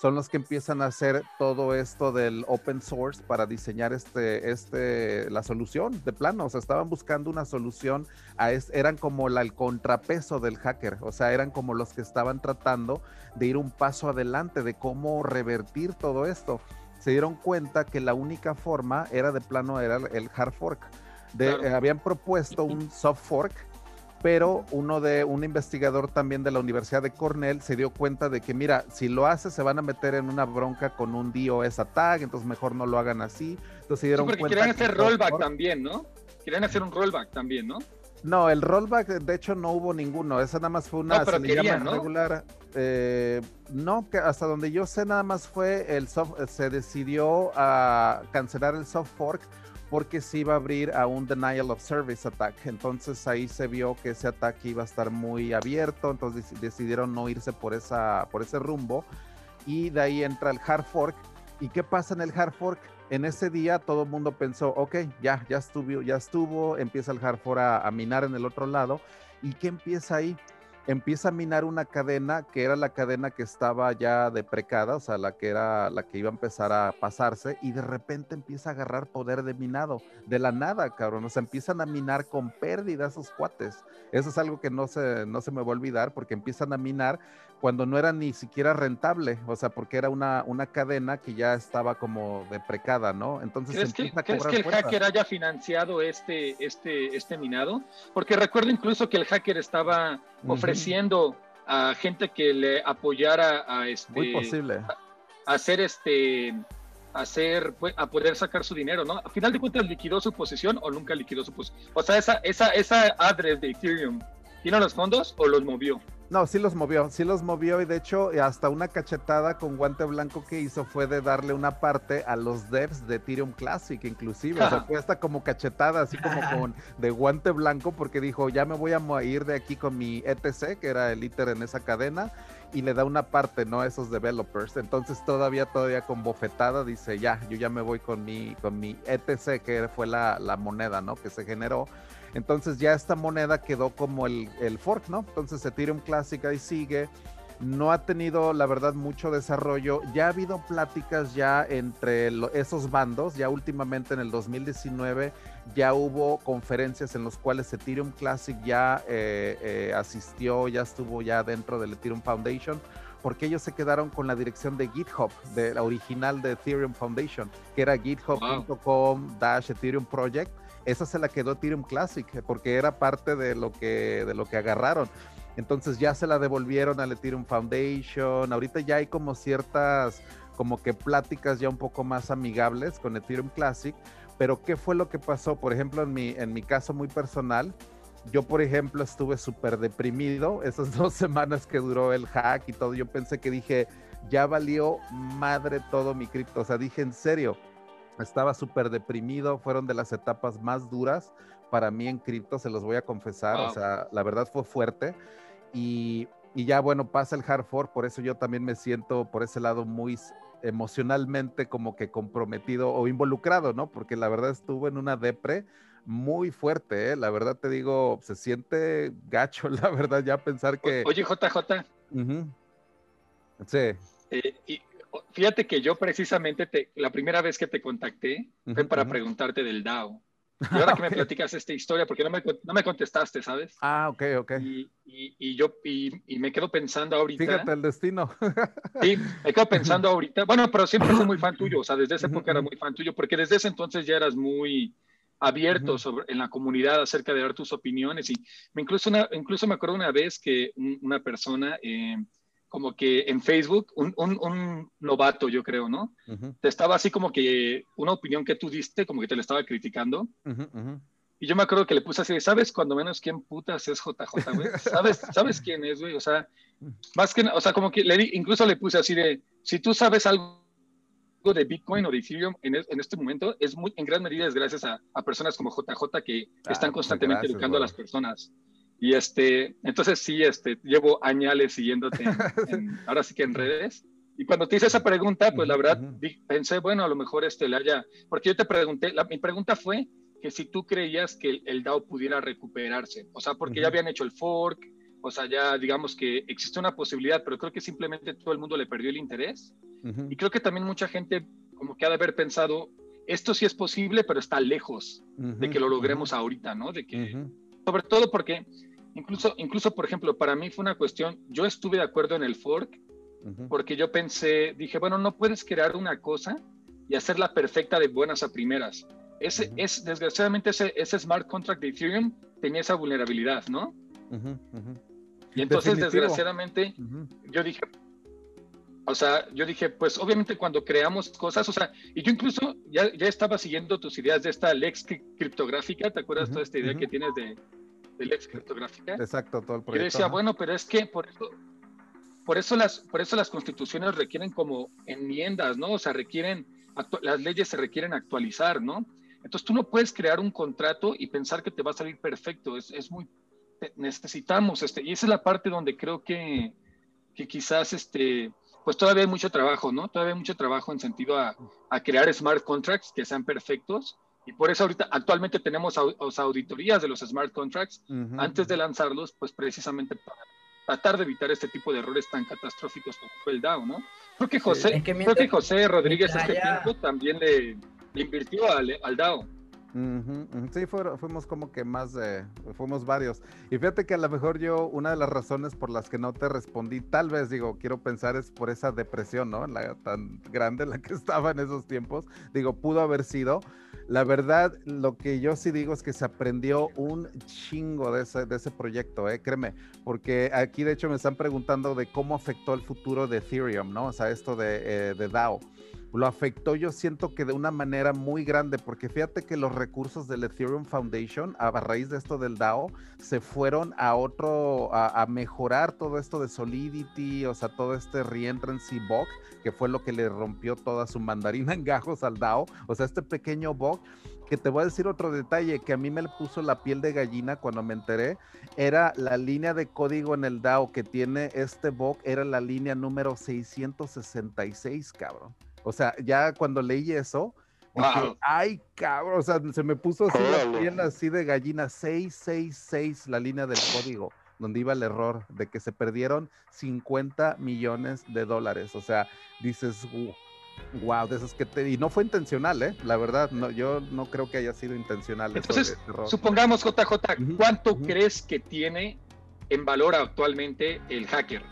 son los que empiezan a hacer todo esto del open source para diseñar este, este, la solución de plano. O sea, estaban buscando una solución, a es, eran como la, el contrapeso del hacker. O sea, eran como los que estaban tratando de ir un paso adelante, de cómo revertir todo esto. Se dieron cuenta que la única forma era de plano era el hard fork. De, claro. eh, habían propuesto un soft fork, pero uno de un investigador también de la Universidad de Cornell se dio cuenta de que, mira, si lo hace se van a meter en una bronca con un DOS attack, entonces mejor no lo hagan así. Entonces se dieron sí, porque cuenta querían hacer rollback por... también, ¿no? Querían hacer un rollback también, ¿no? No, el rollback, de hecho, no hubo ninguno. Esa nada más fue una... No, pero querían, ¿no? Regular, eh, no, que hasta donde yo sé, nada más fue el soft... Se decidió a cancelar el soft fork porque se iba a abrir a un denial of service attack. Entonces ahí se vio que ese ataque iba a estar muy abierto, entonces decidieron no irse por, esa, por ese rumbo, y de ahí entra el hard fork. ¿Y qué pasa en el hard fork? En ese día todo el mundo pensó, ok, ya, ya estuvo, ya estuvo, empieza el hard fork a, a minar en el otro lado. ¿Y qué empieza ahí? Empieza a minar una cadena que era la cadena que estaba ya deprecada, o sea, la que era la que iba a empezar a pasarse, y de repente empieza a agarrar poder de minado, de la nada, cabrón. O sea, empiezan a minar con pérdida esos cuates. Eso es algo que no se, no se me va a olvidar, porque empiezan a minar cuando no era ni siquiera rentable, o sea, porque era una, una cadena que ya estaba como deprecada, ¿no? Entonces, ¿crees que, ¿crees que el fuerza? hacker haya financiado este, este, este minado? Porque recuerdo incluso que el hacker estaba ofreciendo uh-huh. a gente que le apoyara a este... Muy posible. A hacer este... hacer, a poder sacar su dinero, ¿no? Al final de cuentas, ¿liquidó su posición o nunca liquidó su posición? O sea, esa, esa, esa address de Ethereum, ¿tiene los fondos o los movió? No, sí los movió, sí los movió y de hecho hasta una cachetada con guante blanco que hizo fue de darle una parte a los devs de Ethereum Classic inclusive, o sea, fue hasta como cachetada, así como con de guante blanco porque dijo, ya me voy a ir de aquí con mi E T C, que era el ITER en esa cadena, y le da una parte, ¿no?, a esos developers, entonces todavía, todavía con bofetada dice, ya, yo ya me voy con mi, con mi E T C, que fue la, la moneda, ¿no?, que se generó. Entonces ya esta moneda quedó como el, el fork, ¿no? Entonces Ethereum Classic ahí sigue, no ha tenido la verdad mucho desarrollo, ya ha habido pláticas ya entre lo, esos bandos, ya últimamente en el dos mil diecinueve ya hubo conferencias en las cuales Ethereum Classic ya eh, eh, asistió, ya estuvo ya dentro del Ethereum Foundation, porque ellos se quedaron con la dirección de GitHub, de la original de Ethereum Foundation, que era github punto com slash Ethereum Project. Esa se la quedó Ethereum Classic, porque era parte de lo que, de lo que agarraron. Entonces ya se la devolvieron al Ethereum Foundation. Ahorita ya hay como ciertas, como que pláticas ya un poco más amigables con Ethereum Classic. Pero ¿qué fue lo que pasó? Por ejemplo, en mi, en mi caso muy personal, yo, por ejemplo, estuve súper deprimido esas dos semanas que duró el hack y todo. Yo pensé que dije, ya valió madre todo mi cripto. O sea, dije, en serio, estaba súper deprimido, fueron de las etapas más duras para mí en cripto, se los voy a confesar, wow. O sea, la verdad fue fuerte y, y ya bueno, pasa el hard fork, por eso yo también me siento por ese lado muy emocionalmente como que comprometido o involucrado, ¿no? Porque la verdad estuve en una depre muy fuerte, ¿eh? La verdad te digo, se siente gacho, la verdad, ya pensar que... Oye, J J. Uh-huh. Sí. Eh, y... Fíjate que yo precisamente, te, la primera vez que te contacté fue uh-huh, para uh-huh. preguntarte del DAO. Y ahora okay. que me platicas esta historia, porque no me, no me contestaste, ¿sabes? Ah, ok, ok. Y, y, y yo y, y me quedo pensando ahorita. Fíjate el destino. Sí, me quedo pensando ahorita. Bueno, pero siempre fui muy fan tuyo. O sea, desde esa época era muy fan tuyo, porque desde ese entonces ya eras muy abierto uh-huh. sobre, en la comunidad acerca de dar tus opiniones. Y incluso, una, incluso me acuerdo una vez que un, una persona... Eh, como que en Facebook, un, un, un novato, yo creo, ¿no? Uh-huh. Te estaba así como que una opinión que tú diste, como que te la estaba criticando. Uh-huh, uh-huh. Y yo me acuerdo que le puse así, ¿sabes cuando menos quién putas es J J, güey? ¿Sabes, ¿Sabes quién es, güey? O sea, más que, o sea, como que le, incluso le puse así de, si tú sabes algo de Bitcoin o de Ethereum en, es, en este momento, es muy, en gran medida es gracias a, a personas como J J que ah, están constantemente gracias, educando bro. a las personas. Y este, entonces sí, este, llevo añales siguiéndote, en, en, ahora sí que en redes. Y cuando te hice esa pregunta, pues la verdad uh-huh. di, pensé, bueno, a lo mejor este le haya... Porque yo te pregunté, la, mi pregunta fue que si tú creías que el, el DAO pudiera recuperarse. O sea, porque uh-huh. ya habían hecho el fork, o sea, ya digamos que existe una posibilidad, pero creo que simplemente todo el mundo le perdió el interés. Uh-huh. Y creo que también mucha gente como que ha de haber pensado, esto sí es posible, pero está lejos uh-huh. de que lo logremos uh-huh. ahorita, ¿no? De que... Uh-huh. Sobre todo porque, incluso, incluso, por ejemplo, para mí fue una cuestión, yo estuve de acuerdo en el fork, uh-huh. porque yo pensé, dije, bueno, no puedes crear una cosa y hacerla perfecta de buenas a primeras. Ese, uh-huh. es, desgraciadamente, ese, ese smart contract de Ethereum tenía esa vulnerabilidad, ¿no? Uh-huh, uh-huh. Y entonces, Definitivo. desgraciadamente, uh-huh. yo dije, o sea, yo dije, pues, obviamente, cuando creamos cosas, o sea, y yo incluso ya, ya estaba siguiendo tus ideas de esta Lex criptográfica, ¿te acuerdas uh-huh, toda esta idea uh-huh. que tienes de... de la ex criptográfica. Exacto, todo el proyecto. Y decía, ¿no? bueno, pero es que por eso, por, eso las, por eso las constituciones requieren como enmiendas, ¿no? O sea, requieren, actu- las leyes se requieren actualizar, ¿no? Entonces tú no puedes crear un contrato y pensar que te va a salir perfecto. Es, es muy, necesitamos, este, y esa es la parte donde creo que, que quizás, este, pues todavía hay mucho trabajo, ¿no? Todavía hay mucho trabajo en sentido a, a crear smart contracts que sean perfectos. Y por eso ahorita actualmente tenemos au, o sea, auditorías de los smart contracts uh-huh, antes de lanzarlos, pues precisamente para tratar de evitar este tipo de errores tan catastróficos como fue el DAO, ¿no? Creo que José, es que mientras, creo que José Rodríguez este tiempo también le, le invirtió al, al DAO. Uh-huh, uh-huh. Sí, fu- fuimos como que más, eh, fuimos varios. Y fíjate que a lo mejor yo, una de las razones por las que no te respondí, tal vez, digo, quiero pensar es por esa depresión, ¿no? La tan grande la que estaba en esos tiempos. Digo, pudo haber sido... La verdad, lo que yo sí digo es que se aprendió un chingo de ese, de ese proyecto, ¿eh? Créeme, porque aquí de hecho me están preguntando de cómo afectó el futuro de Ethereum, ¿no? O sea, esto de, eh, de DAO. lo afectó, yo siento que de una manera muy grande, porque fíjate que los recursos del Ethereum Foundation, a raíz de esto del DAO, se fueron a otro, a, a mejorar todo esto de Solidity, o sea, todo este reentrancy bug, que fue lo que le rompió toda su mandarina en gajos al DAO, o sea, este pequeño bug, que te voy a decir otro detalle que a mí me puso la piel de gallina cuando me enteré, era la línea de código en el DAO que tiene este bug, era la línea número seiscientos sesenta y seis, cabrón. O sea, ya cuando leí eso, dije, wow. Ay, cabrón, o sea, se me puso así la piel así de gallina, seiscientos sesenta y seis, la línea del código, donde iba el error de que se perdieron cincuenta millones de dólares. O sea, dices, uh, wow, de esos que te... Y no fue intencional, ¿eh? La verdad, no, yo no creo que haya sido intencional. Entonces, este error. Supongamos, J J, ¿cuánto uh-huh. crees que tiene en valor actualmente el hacker?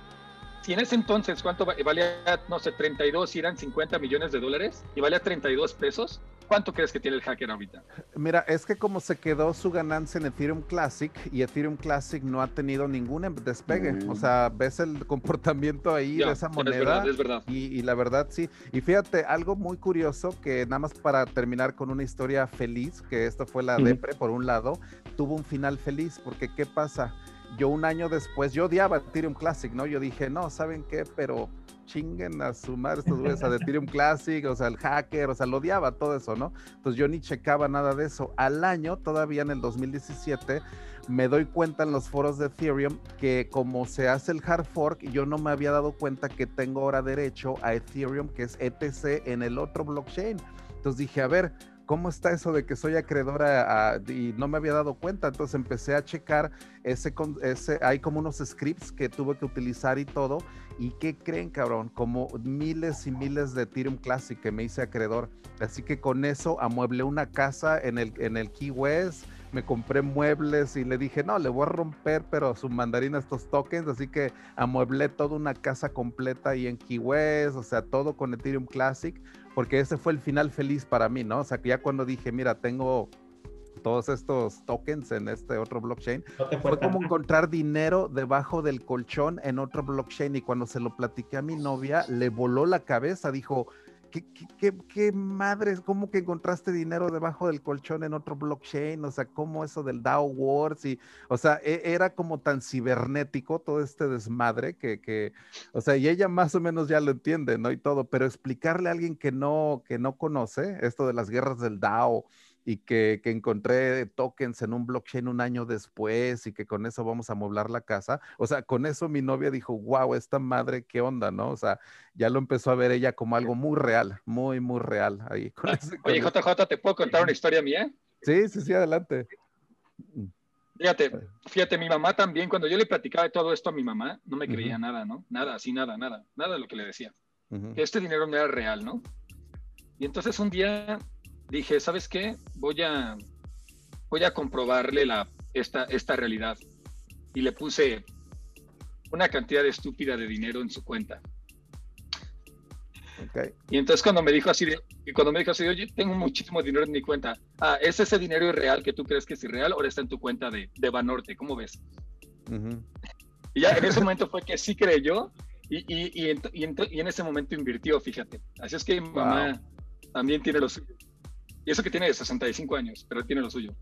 Si en ese entonces, ¿cuánto valía, no sé, treinta y dos, eran cincuenta millones de dólares y valía treinta y dos pesos? ¿Cuánto crees que tiene el hacker ahorita? Mira, es que como se quedó su ganancia en Ethereum Classic, y Ethereum Classic no ha tenido ningún despegue. Mm. O sea, ves el comportamiento ahí yeah, de esa moneda. Es verdad, es verdad. Y, y la verdad, sí. Y fíjate, algo muy curioso, que nada más para terminar con una historia feliz, que esta fue la mm. depre, por un lado, tuvo un final feliz, porque ¿qué pasa? Yo un año después, yo odiaba Ethereum Classic, ¿no? Yo dije, no, ¿saben qué? Pero... chinguen a su madre estos güeyes a Ethereum Classic, o sea, el hacker, o sea, lo odiaba todo eso, ¿no? Entonces yo ni checaba nada de eso. Al año, todavía en el dos mil diecisiete, me doy cuenta en los foros de Ethereum que como se hace el hard fork, yo no me había dado cuenta que tengo ahora derecho a Ethereum, que es E T C en el otro blockchain. Entonces dije, a ver, ¿cómo está eso de que soy acreedora a, y no me había dado cuenta? Entonces empecé a checar, ese, ese, hay como unos scripts que tuve que utilizar y todo. ¿Y qué creen, cabrón? Como miles y miles de Ethereum Classic que me hice acreedor. Así que con eso amueblé una casa en el, en el Key West, me compré muebles y le dije, no, le voy a romper, pero su mandarina estos tokens. Así que amueblé toda una casa completa ahí en Key West, o sea, todo con Ethereum Classic, porque ese fue el final feliz para mí, ¿no? O sea, que ya cuando dije, mira, tengo todos estos tokens en este otro blockchain, no te fue como encontrar dinero debajo del colchón en otro blockchain. Y cuando se lo platiqué a mi novia, le voló la cabeza, dijo, ¿qué, qué, qué, qué madres? ¿Cómo que encontraste dinero debajo del colchón en otro blockchain? O sea, ¿cómo eso del DAO Wars? Y, o sea, e, era como tan cibernético todo este desmadre que, que, o sea, y ella más o menos ya lo entiende, ¿no? Y todo, pero explicarle a alguien que no, que no conoce esto de las guerras del DAO, y que, que encontré tokens en un blockchain un año después y que con eso vamos a amoblar la casa. O sea, con eso mi novia dijo, wow, esta madre, ¿qué onda, no? O sea, ya lo empezó a ver ella como algo muy real, muy, muy real. Ahí, con ese, con Oye, J J, ¿te puedo contar una historia mía? Sí, sí, sí, adelante. Fíjate, fíjate, mi mamá también, cuando yo le platicaba de todo esto a mi mamá, no me creía uh-huh. nada, ¿no? Nada, así nada, nada, nada de lo que le decía. Uh-huh. Este dinero no era real, ¿no? Y entonces un día... dije, ¿sabes qué? Voy a, voy a comprobarle la, esta, esta realidad. Y le puse una cantidad estúpida de dinero en su cuenta. Okay. Y entonces cuando me dijo así, y cuando me dijo así, oye, tengo muchísimo dinero en mi cuenta. Ah, ¿es ese dinero irreal que tú crees que es irreal? Ahora está en tu cuenta de, de Banorte, ¿cómo ves? Uh-huh. Y ya en ese momento fue que sí creyó. Y, y, y, ent- y, ent- y en ese momento invirtió, fíjate. Así es que mi mamá wow. también tiene lo suyo. Y eso que tiene sesenta y cinco años, pero él tiene lo suyo.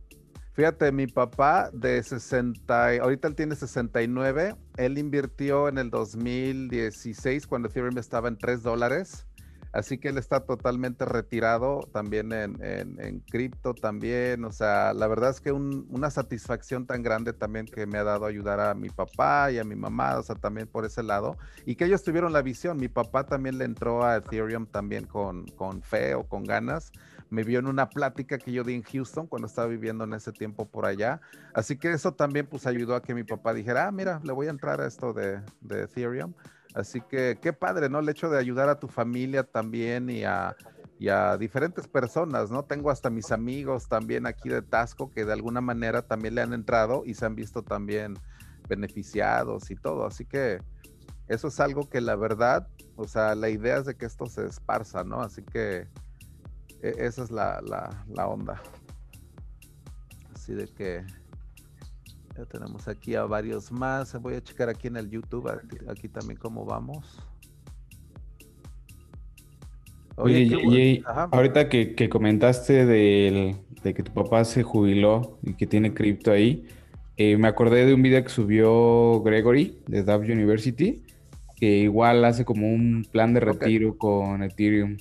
Fíjate, mi papá de sesenta, ahorita él tiene sesenta y nueve, él invirtió en el dos mil dieciséis cuando Ethereum estaba en tres dólares, así que él está totalmente retirado también en, en, en cripto también. O sea, la verdad es que un, una satisfacción tan grande también que me ha dado ayudar a mi papá y a mi mamá, o sea, también por ese lado, y que ellos tuvieron la visión. Mi papá también le entró a Ethereum también con, con fe o con ganas. Me vio en una plática que yo di en Houston cuando estaba viviendo en ese tiempo por allá. Así que eso también pues ayudó a que mi papá dijera, ah, mira, le voy a entrar a esto de, de Ethereum. Así que qué padre, ¿no? El hecho de ayudar a tu familia también y a, y a diferentes personas, ¿no? Tengo hasta mis amigos también aquí de Taxco que de alguna manera también le han entrado y se han visto también beneficiados y todo. Así que eso es algo que la verdad, o sea, la idea es de que esto se esparza, ¿no? Así que... esa es la, la, la onda. Así de que ya tenemos aquí a varios más. Voy a checar aquí en el YouTube, aquí, aquí también cómo vamos. Oye, Oye y, y, ahorita que, que comentaste del, de que tu papá se jubiló y que tiene cripto ahí, eh, me acordé de un video que subió Gregory de Dapp University, que igual hace como un plan de retiro okay. con Ethereum.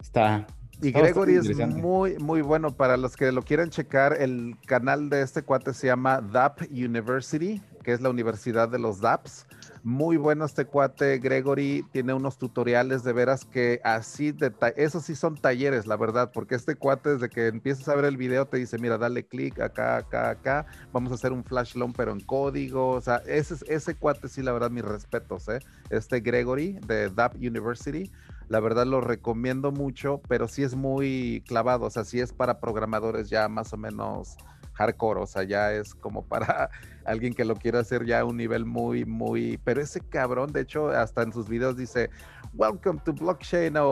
Está... Y Gregory es muy, muy bueno. Para los que lo quieran checar, el canal de este cuate se llama Dapp University, que es la universidad de los Dapps. Muy bueno este cuate, Gregory. Tiene unos tutoriales de veras que así, esos sí son talleres, la verdad, porque este cuate desde que empiezas a ver el video te dice, mira, dale clic acá, acá, acá, vamos a hacer un flash loan pero en código. O sea, ese, ese cuate sí, la verdad, mis respetos, ¿eh? Este Gregory de Dapp University. La verdad lo recomiendo mucho, pero sí es muy clavado, o sea, sí es para programadores ya más o menos hardcore, o sea, ya es como para alguien que lo quiera hacer ya a un nivel muy, muy... Pero ese cabrón, de hecho, hasta en sus videos dice, welcome to blockchain o,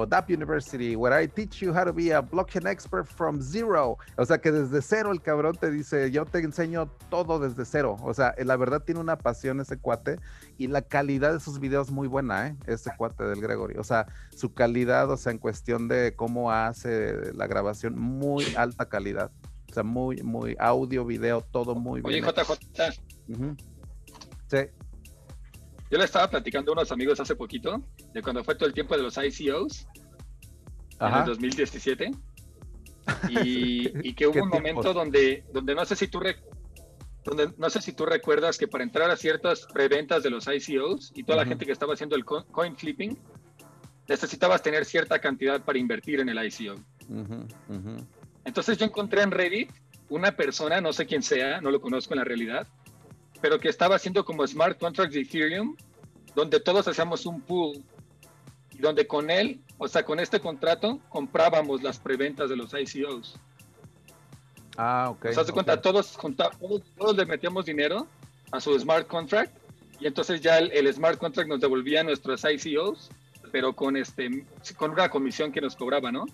o Dapp University, where I teach you how to be a blockchain expert from zero. O sea, que desde cero el cabrón te dice, yo te enseño todo desde cero. O sea, la verdad tiene una pasión ese cuate y la calidad de sus videos muy buena, ¿eh? Ese cuate del Gregory. O sea, su calidad, o sea, en cuestión de cómo hace la grabación, muy alta calidad. O sea, muy, muy audio, video, todo muy Oye, bien. Oye, J J. Uh-huh. Sí. Yo le estaba platicando a unos amigos hace poquito de cuando fue todo el tiempo de los I C Os. Ajá. En el dos mil diecisiete. Y, y que hubo un tiempo? momento donde, donde, no sé si tú rec... donde no sé si tú recuerdas que para entrar a ciertas preventas de los I C Os y toda uh-huh. la gente que estaba haciendo el coin flipping, necesitabas tener cierta cantidad para invertir en el I C O. Uh-huh, uh-huh. Entonces yo encontré en Reddit una persona, no sé quién sea, no lo conozco en la realidad, pero que estaba haciendo como smart contracts de Ethereum, donde todos hacíamos un pool, y donde con él, o sea, con este contrato, comprábamos las preventas de los I C Os. Ah, ok. O sea, se cuenta, todos, todos, todos le metíamos dinero a su smart contract, y entonces ya el, el smart contract nos devolvía nuestros I C Os, pero con, este, con una comisión que nos cobraba, ¿no?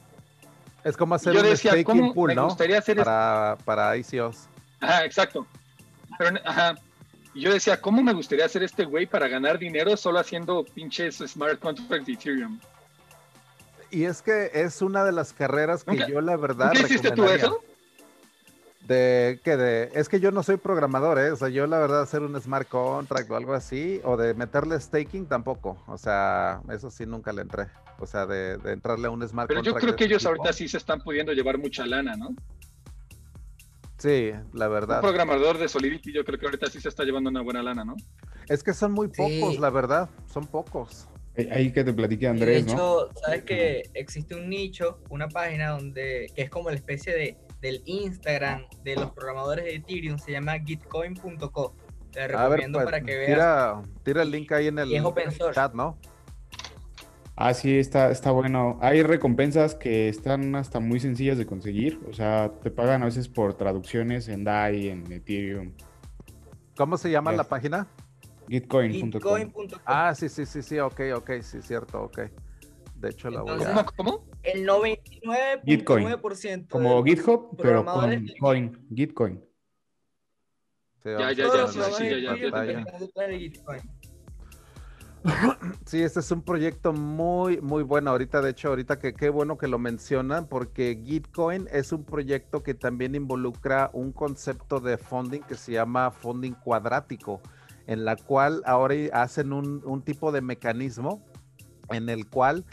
Es como hacer un staking pool, ¿no? Para, para I C Os. Ajá, exacto. Pero, ajá. Yo decía, ¿cómo me gustaría hacer este güey para ganar dinero solo haciendo pinches smart contracts de Ethereum? Y es que es una de las carreras que yo, la verdad, recomendaría. ¿Hiciste tú eso? De que de es que yo no soy programador, ¿eh? O sea, yo la verdad hacer un smart contract o algo así, o de meterle staking tampoco, o sea, eso sí nunca le entré, o sea, de, de entrarle a un smart contract. Pero yo creo que ellos ahorita sí se están pudiendo llevar mucha lana, ¿no? Sí, la verdad. Un programador de Solidity yo creo que ahorita sí se está llevando una buena lana, ¿no? Es que son muy pocos, sí. La verdad, son pocos. Ahí que te platiqué Andrés, ¿no? De hecho, ¿no? Sabes que existe un nicho, una página donde que es como la especie de del Instagram de los programadores de Ethereum, se llama gitcoin punto co. Te recomiendo ver, pues, para que veas. Tira, tira el link ahí en el, el chat, ¿no? Ah, sí, está, está bueno. Hay recompensas que están hasta muy sencillas de conseguir. O sea, te pagan a veces por traducciones en D A I, en Ethereum. ¿Cómo se llama yes. la página? gitcoin punto com. Ah, sí, sí, sí, sí, ok, ok, sí, cierto, ok. De hecho, la Entonces, voy a... ¿Cómo? El noventa y nueve punto nueve por ciento como GitHub, pero con Coin, Gitcoin. Sí, ya, ya, ya, sí, ya, ya, sí, este es un proyecto muy, muy bueno ahorita. De hecho, ahorita que qué bueno que lo mencionan, porque Gitcoin es un proyecto que también involucra un concepto de funding que se llama funding cuadrático, en la cual ahora hacen un, un tipo de mecanismo en el cual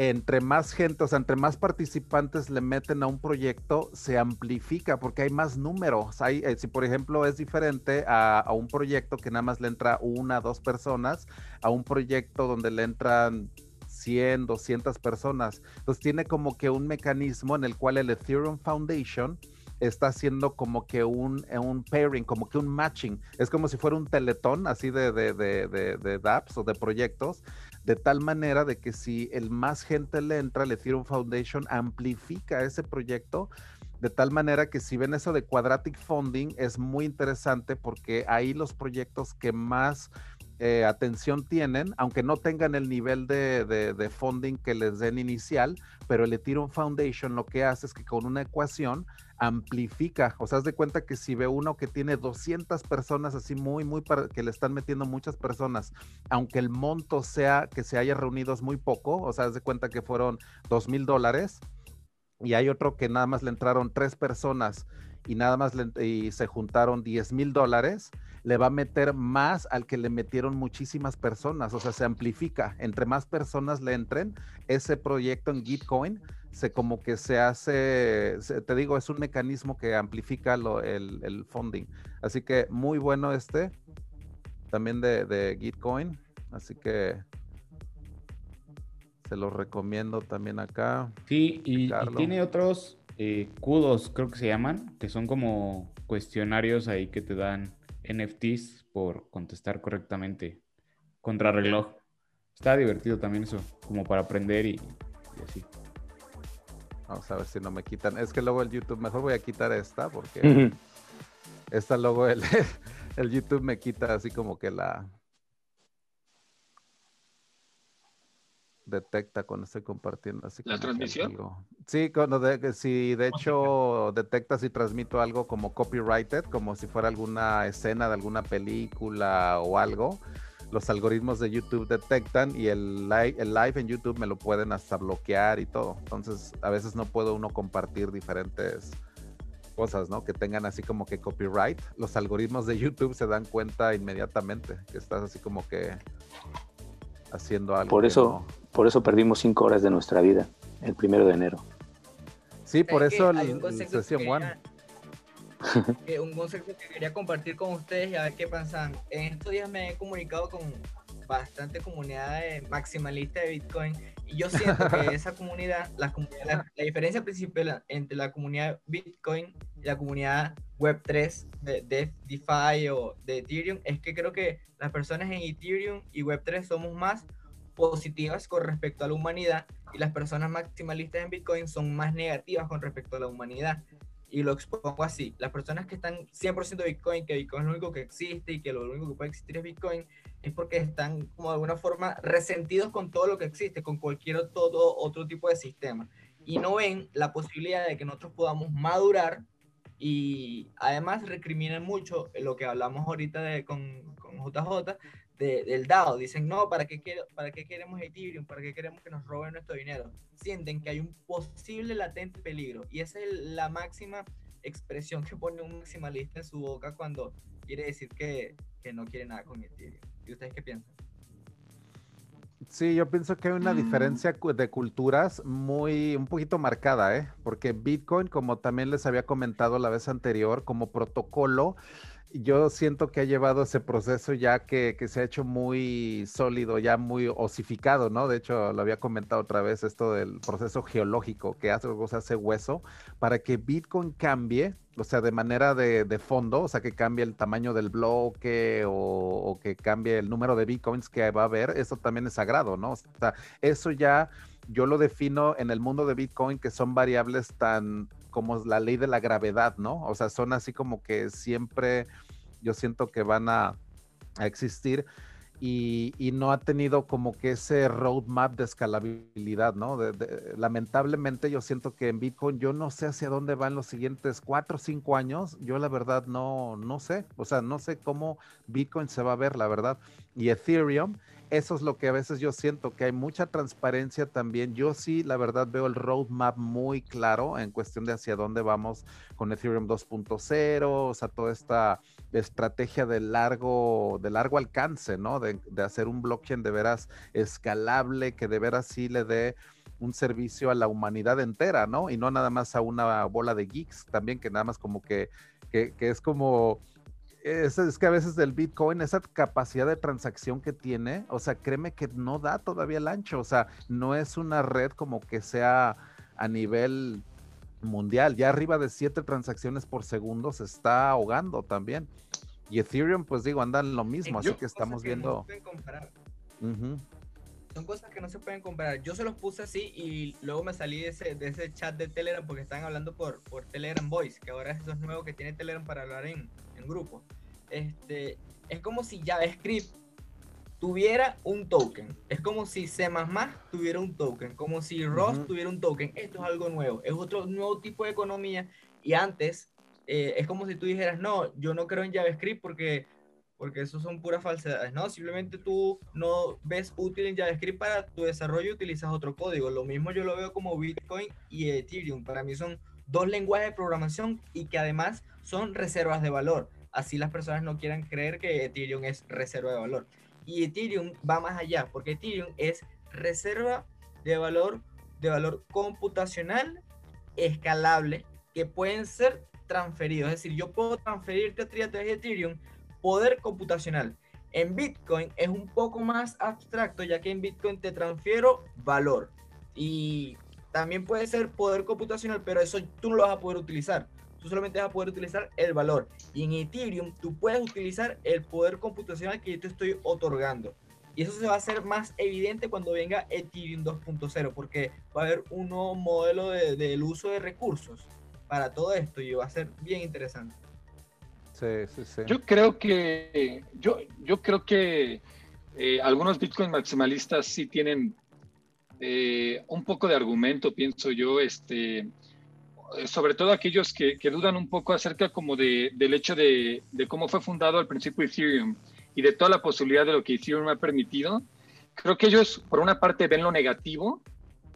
entre más gente, o sea, entre más participantes le meten a un proyecto, se amplifica porque hay más números. Hay, eh, si por ejemplo es diferente a, a un proyecto que nada más le entra una, dos personas, a un proyecto donde le entran cien, doscientas personas. Entonces tiene como que un mecanismo en el cual el Ethereum Foundation está haciendo como que un, un pairing, como que un matching. Es como si fuera un teletón así de, de, de, de, de dApps o de proyectos, de tal manera de que si el más gente le entra, el Ethereum Foundation amplifica ese proyecto, de tal manera que si ven eso de Quadratic Funding, es muy interesante porque ahí los proyectos que más eh, atención tienen, aunque no tengan el nivel de, de, de funding que les den inicial, pero el Ethereum Foundation lo que hace es que con una ecuación amplifica, o sea, haz de cuenta que si ve uno que tiene doscientas personas así muy, muy, que le están metiendo muchas personas, aunque el monto sea que se haya reunido es muy poco, o sea, haz de cuenta que fueron dos mil dólares, y hay otro que nada más le entraron tres personas y nada más le, y se juntaron diez mil dólares, le va a meter más al que le metieron muchísimas personas, o sea, se amplifica. Entre más personas le entren, ese proyecto en Gitcoin se como que se hace, se, te digo, es un mecanismo que amplifica lo, el, el funding. Así que muy bueno este, también de, de Gitcoin, así que se los recomiendo también acá. Sí, y, y tiene otros... Eh, C U Ds creo que se llaman, que son como cuestionarios ahí que te dan N F Ts por contestar correctamente contrarreloj. Está divertido también eso, como para aprender y, y así. Vamos a ver si no me quitan. Es que luego el YouTube, mejor voy a quitar esta porque uh-huh. esta luego el, el YouTube me quita así como que la detecta cuando estoy compartiendo. Así ¿La transmisión? Algo. Sí, cuando de, si de hecho detecta si transmito algo como copyrighted, como si fuera alguna escena de alguna película o algo, los algoritmos de YouTube detectan y el live, el live en YouTube me lo pueden hasta bloquear y todo. Entonces, a veces no puedo uno compartir diferentes cosas, ¿no? Que tengan así como que copyright. Los algoritmos de YouTube se dan cuenta inmediatamente que estás así como que haciendo algo. Por eso... No. Por eso perdimos cinco horas de nuestra vida el primero de enero. Sí, por es eso el, el sesión que one. Quería, un concepto que quería compartir con ustedes y a ver qué pensan. En estos días me he comunicado con bastante comunidad de maximalista de Bitcoin y yo siento que esa comunidad, la, comunidad la, la diferencia principal entre la comunidad Bitcoin y la comunidad web tres de, de DeFi o de Ethereum es que creo que las personas en Ethereum y web tres somos más positivas con respecto a la humanidad y las personas maximalistas en Bitcoin son más negativas con respecto a la humanidad. Y lo expongo así: las personas que están cien por ciento Bitcoin, que Bitcoin es lo único que existe y que lo único que puede existir es Bitcoin, es porque están como de alguna forma resentidos con todo lo que existe, con cualquier todo otro tipo de sistema, y no ven la posibilidad de que nosotros podamos madurar. Y además recriminan mucho lo que hablamos ahorita de, con, con J J De, del DAO. Dicen, no, ¿para qué, quiero, ¿para qué queremos Ethereum? ¿Para qué queremos que nos roben nuestro dinero? Sienten que hay un posible latente peligro, y esa es la máxima expresión que pone un maximalista en su boca cuando quiere decir que, que no quiere nada con Ethereum. ¿Y ustedes qué piensan? Sí, yo pienso que hay una diferencia de culturas muy, un poquito marcada, ¿eh? Porque Bitcoin, como también les había comentado la vez anterior, como protocolo, yo siento que ha llevado ese proceso ya que, que se ha hecho muy sólido, ya muy osificado, ¿no? De hecho, lo había comentado otra vez, esto del proceso geológico que hace, o sea, hace hueso, para que Bitcoin cambie, o sea, de manera de, de fondo, o sea, que cambie el tamaño del bloque o, o que cambie el número de Bitcoins que va a haber. Eso también es sagrado, ¿no? O sea, eso ya yo lo defino en el mundo de Bitcoin, que son variables tan... como la ley de la gravedad, ¿no? O sea, son así como que siempre yo siento que van a, a existir y, y no ha tenido como que ese roadmap de escalabilidad, ¿no? De, de, lamentablemente yo siento que en Bitcoin yo no sé hacia dónde van los siguientes cuatro o cinco años. Yo la verdad no, no sé, o sea, no sé cómo Bitcoin se va a ver, la verdad. Y Ethereum, eso es lo que a veces yo siento, que hay mucha transparencia también. Yo sí, la verdad, veo el roadmap muy claro en cuestión de hacia dónde vamos con Ethereum dos punto cero, o sea, toda esta estrategia de largo, de largo alcance, ¿no? De, de hacer un blockchain de veras escalable, que de veras sí le dé un servicio a la humanidad entera, ¿no? Y no nada más a una bola de geeks también, que nada más como que, que, que es como... Es, es que a veces del Bitcoin, esa capacidad de transacción que tiene, o sea, créeme que no da todavía el ancho. O sea, no es una red como que sea a nivel mundial. Ya arriba de siete transacciones por segundo se está ahogando también. Y Ethereum, pues digo, andan lo mismo, así que estamos viendo... Uh-huh. Son cosas que no se pueden comparar. Yo se los puse así y luego me salí de ese, de ese chat de Telegram porque estaban hablando por, por Telegram Voice, que ahora es eso nuevo que tiene Telegram para hablar en, en grupo. Este, es como si JavaScript tuviera un token. Es como si C más más tuviera un token. Como si Rust uh-huh. tuviera un token. Esto es algo nuevo. Es otro nuevo tipo de economía. Y antes, eh, es como si tú dijeras, no, yo no creo en JavaScript porque, porque eso son puras falsedades, ¿no? Simplemente tú no ves útil en JavaScript para tu desarrollo y utilizas otro código. Lo mismo yo lo veo como Bitcoin y Ethereum. Para mí son dos lenguajes de programación y que además son reservas de valor. Así las personas no quieran creer que Ethereum es reserva de valor. Y Ethereum va más allá, porque Ethereum es reserva de valor, de valor computacional escalable, que pueden ser transferidos. Es decir, yo puedo transferirte a través de Ethereum poder computacional. En Bitcoin es un poco más abstracto, ya que en Bitcoin te transfiero valor. Y también puede ser poder computacional, pero eso tú no lo vas a poder utilizar. Tú solamente vas a poder utilizar el valor. Y en Ethereum tú puedes utilizar el poder computacional que yo te estoy otorgando. Y eso se va a hacer más evidente cuando venga Ethereum dos punto cero, porque va a haber un nuevo modelo de, del uso de recursos para todo esto y va a ser bien interesante. Sí, sí, sí. Yo creo que, yo, yo creo que eh, algunos Bitcoin maximalistas sí tienen eh, un poco de argumento, pienso yo, este... sobre todo aquellos que, que dudan un poco acerca como de, del hecho de, de cómo fue fundado al principio Ethereum y de toda la posibilidad de lo que Ethereum ha permitido. Creo que ellos, por una parte, ven lo negativo,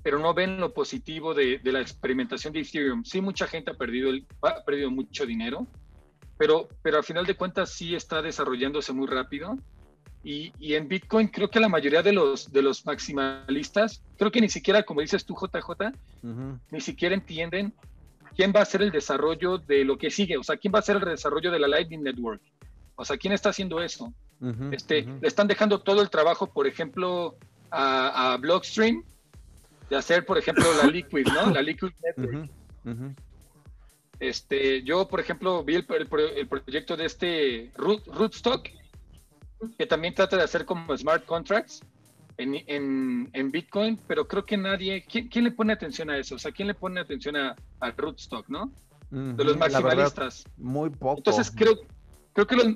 pero no ven lo positivo de, de la experimentación de Ethereum. Sí, mucha gente ha perdido, el, ha perdido mucho dinero, pero, pero al final de cuentas sí está desarrollándose muy rápido. Y, y en Bitcoin creo que la mayoría de los, de los maximalistas, creo que ni siquiera, como dices tú, J J, uh-huh. ni siquiera entienden ¿quién va a hacer el desarrollo de lo que sigue? O sea, ¿quién va a hacer el desarrollo de la Lightning Network? O sea, ¿quién está haciendo eso? Uh-huh, este, uh-huh. Le están dejando todo el trabajo, por ejemplo, a, a Blockstream, de hacer, por ejemplo, la Liquid, ¿no? La Liquid Network. Uh-huh, uh-huh. Este, yo, por ejemplo, vi el, el, el proyecto de este Root, Rootstock, que también trata de hacer como smart contracts en, en, en Bitcoin, pero creo que nadie... ¿quién, ¿Quién le pone atención a eso? O sea, ¿quién le pone atención a, a Rootstock, no? Uh-huh, de los maximalistas. La verdad, muy poco. Entonces, creo, creo, que los,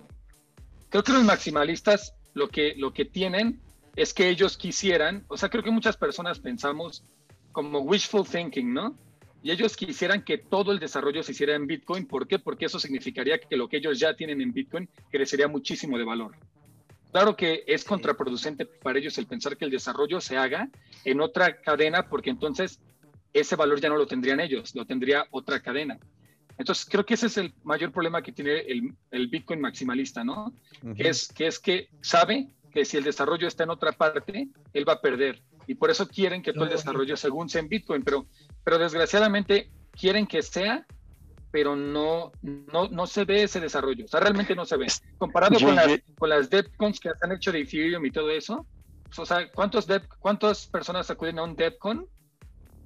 creo que los maximalistas lo que, lo que tienen es que ellos quisieran... O sea, creo que muchas personas pensamos como wishful thinking, ¿no? Y ellos quisieran que todo el desarrollo se hiciera en Bitcoin. ¿Por qué? Porque eso significaría que lo que ellos ya tienen en Bitcoin crecería muchísimo de valor. Claro que es contraproducente para ellos el pensar que el desarrollo se haga en otra cadena, porque entonces ese valor ya no lo tendrían ellos, lo tendría otra cadena. Entonces creo que ese es el mayor problema que tiene el, el Bitcoin maximalista, ¿no? Uh-huh. Que es, que es que sabe que si el desarrollo está en otra parte, él va a perder. Y por eso quieren que todo el desarrollo según sea en Bitcoin, pero, pero desgraciadamente quieren que sea, pero no, no, no se ve ese desarrollo. O sea, realmente no se ve. Comparado con las, con las DevCons que se han hecho de Ethereum y todo eso, pues, o sea, ¿cuántos dev, ¿cuántas personas acuden a un DevCon?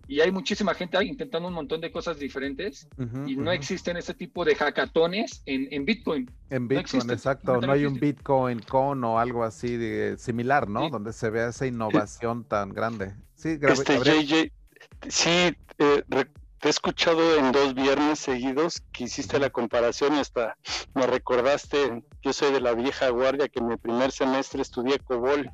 Y hay muchísima gente ahí intentando un montón de cosas diferentes uh-huh, y no uh-huh. existen ese tipo de hackatones en, en Bitcoin. En Bitcoin, no exacto. No, no hay existe. un Bitcoin Con o algo así de, similar, ¿no? Sí. Donde se vea esa innovación tan grande. Sí, este, J J, sí, eh, te he escuchado en dos viernes seguidos que hiciste la comparación y hasta me recordaste, yo soy de la vieja guardia que en mi primer semestre estudié COBOL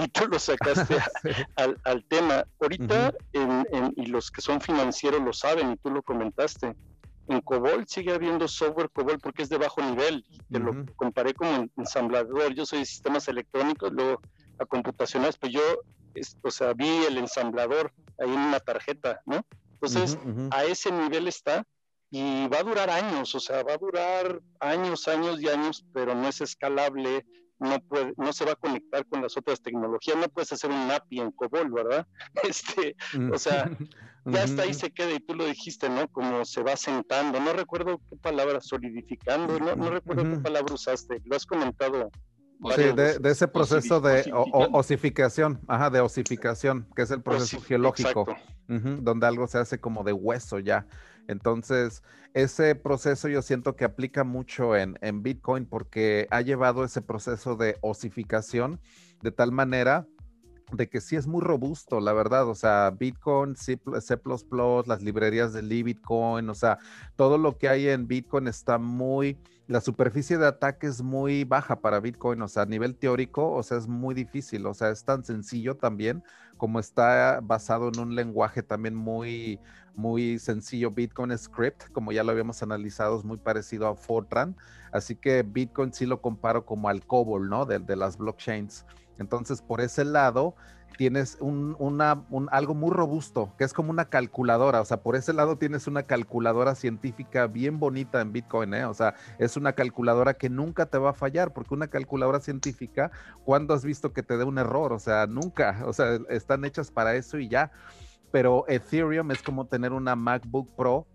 y tú lo sacaste sí. a, al, al tema. Ahorita, uh-huh. en, en, y los que son financieros lo saben y tú lo comentaste, en COBOL sigue habiendo software COBOL porque es de bajo nivel. Te uh-huh. lo comparé como ensamblador. Yo soy de sistemas electrónicos, luego a computacionales, pero yo es, o sea, vi el ensamblador ahí en una tarjeta, ¿no? Entonces, uh-huh, uh-huh. a ese nivel está y va a durar años, o sea, va a durar años, años y años, pero no es escalable, no, puede, no se va a conectar con las otras tecnologías, no puedes hacer un A P I en COBOL, ¿verdad? Este, uh-huh. O sea, ya hasta ahí se queda y tú lo dijiste, ¿no? Como se va sentando, no recuerdo qué palabra, solidificando, no, no recuerdo uh-huh. qué palabra usaste, lo has comentado. Sí, de, de ese proceso de osificación, ajá, de osificación, que es el proceso geológico, uh-huh, donde algo se hace como de hueso ya. Entonces, ese proceso yo siento que aplica mucho en, en Bitcoin porque ha llevado ese proceso de osificación de tal manera de que sí es muy robusto, la verdad. O sea, Bitcoin, C plus plus, las librerías de LibBitcoin, o sea, todo lo que hay en Bitcoin está muy... La superficie de ataque es muy baja para Bitcoin, o sea, a nivel teórico, o sea, es muy difícil. O sea, es tan sencillo también como está basado en un lenguaje también muy... muy sencillo. Bitcoin Script, como ya lo habíamos analizado, es muy parecido a Fortran. Así que Bitcoin sí lo comparo como al COBOL, ¿no? De, de las blockchains. Entonces, por ese lado, tienes un, una, un, algo muy robusto, que es como una calculadora. O sea, por ese lado tienes una calculadora científica bien bonita en Bitcoin, ¿eh? O sea, es una calculadora que nunca te va a fallar, porque una calculadora científica, ¿cuándo has visto que te dé un error? O sea, nunca. O sea, están hechas para eso y ya. Pero Ethereum es como tener una MacBook Pro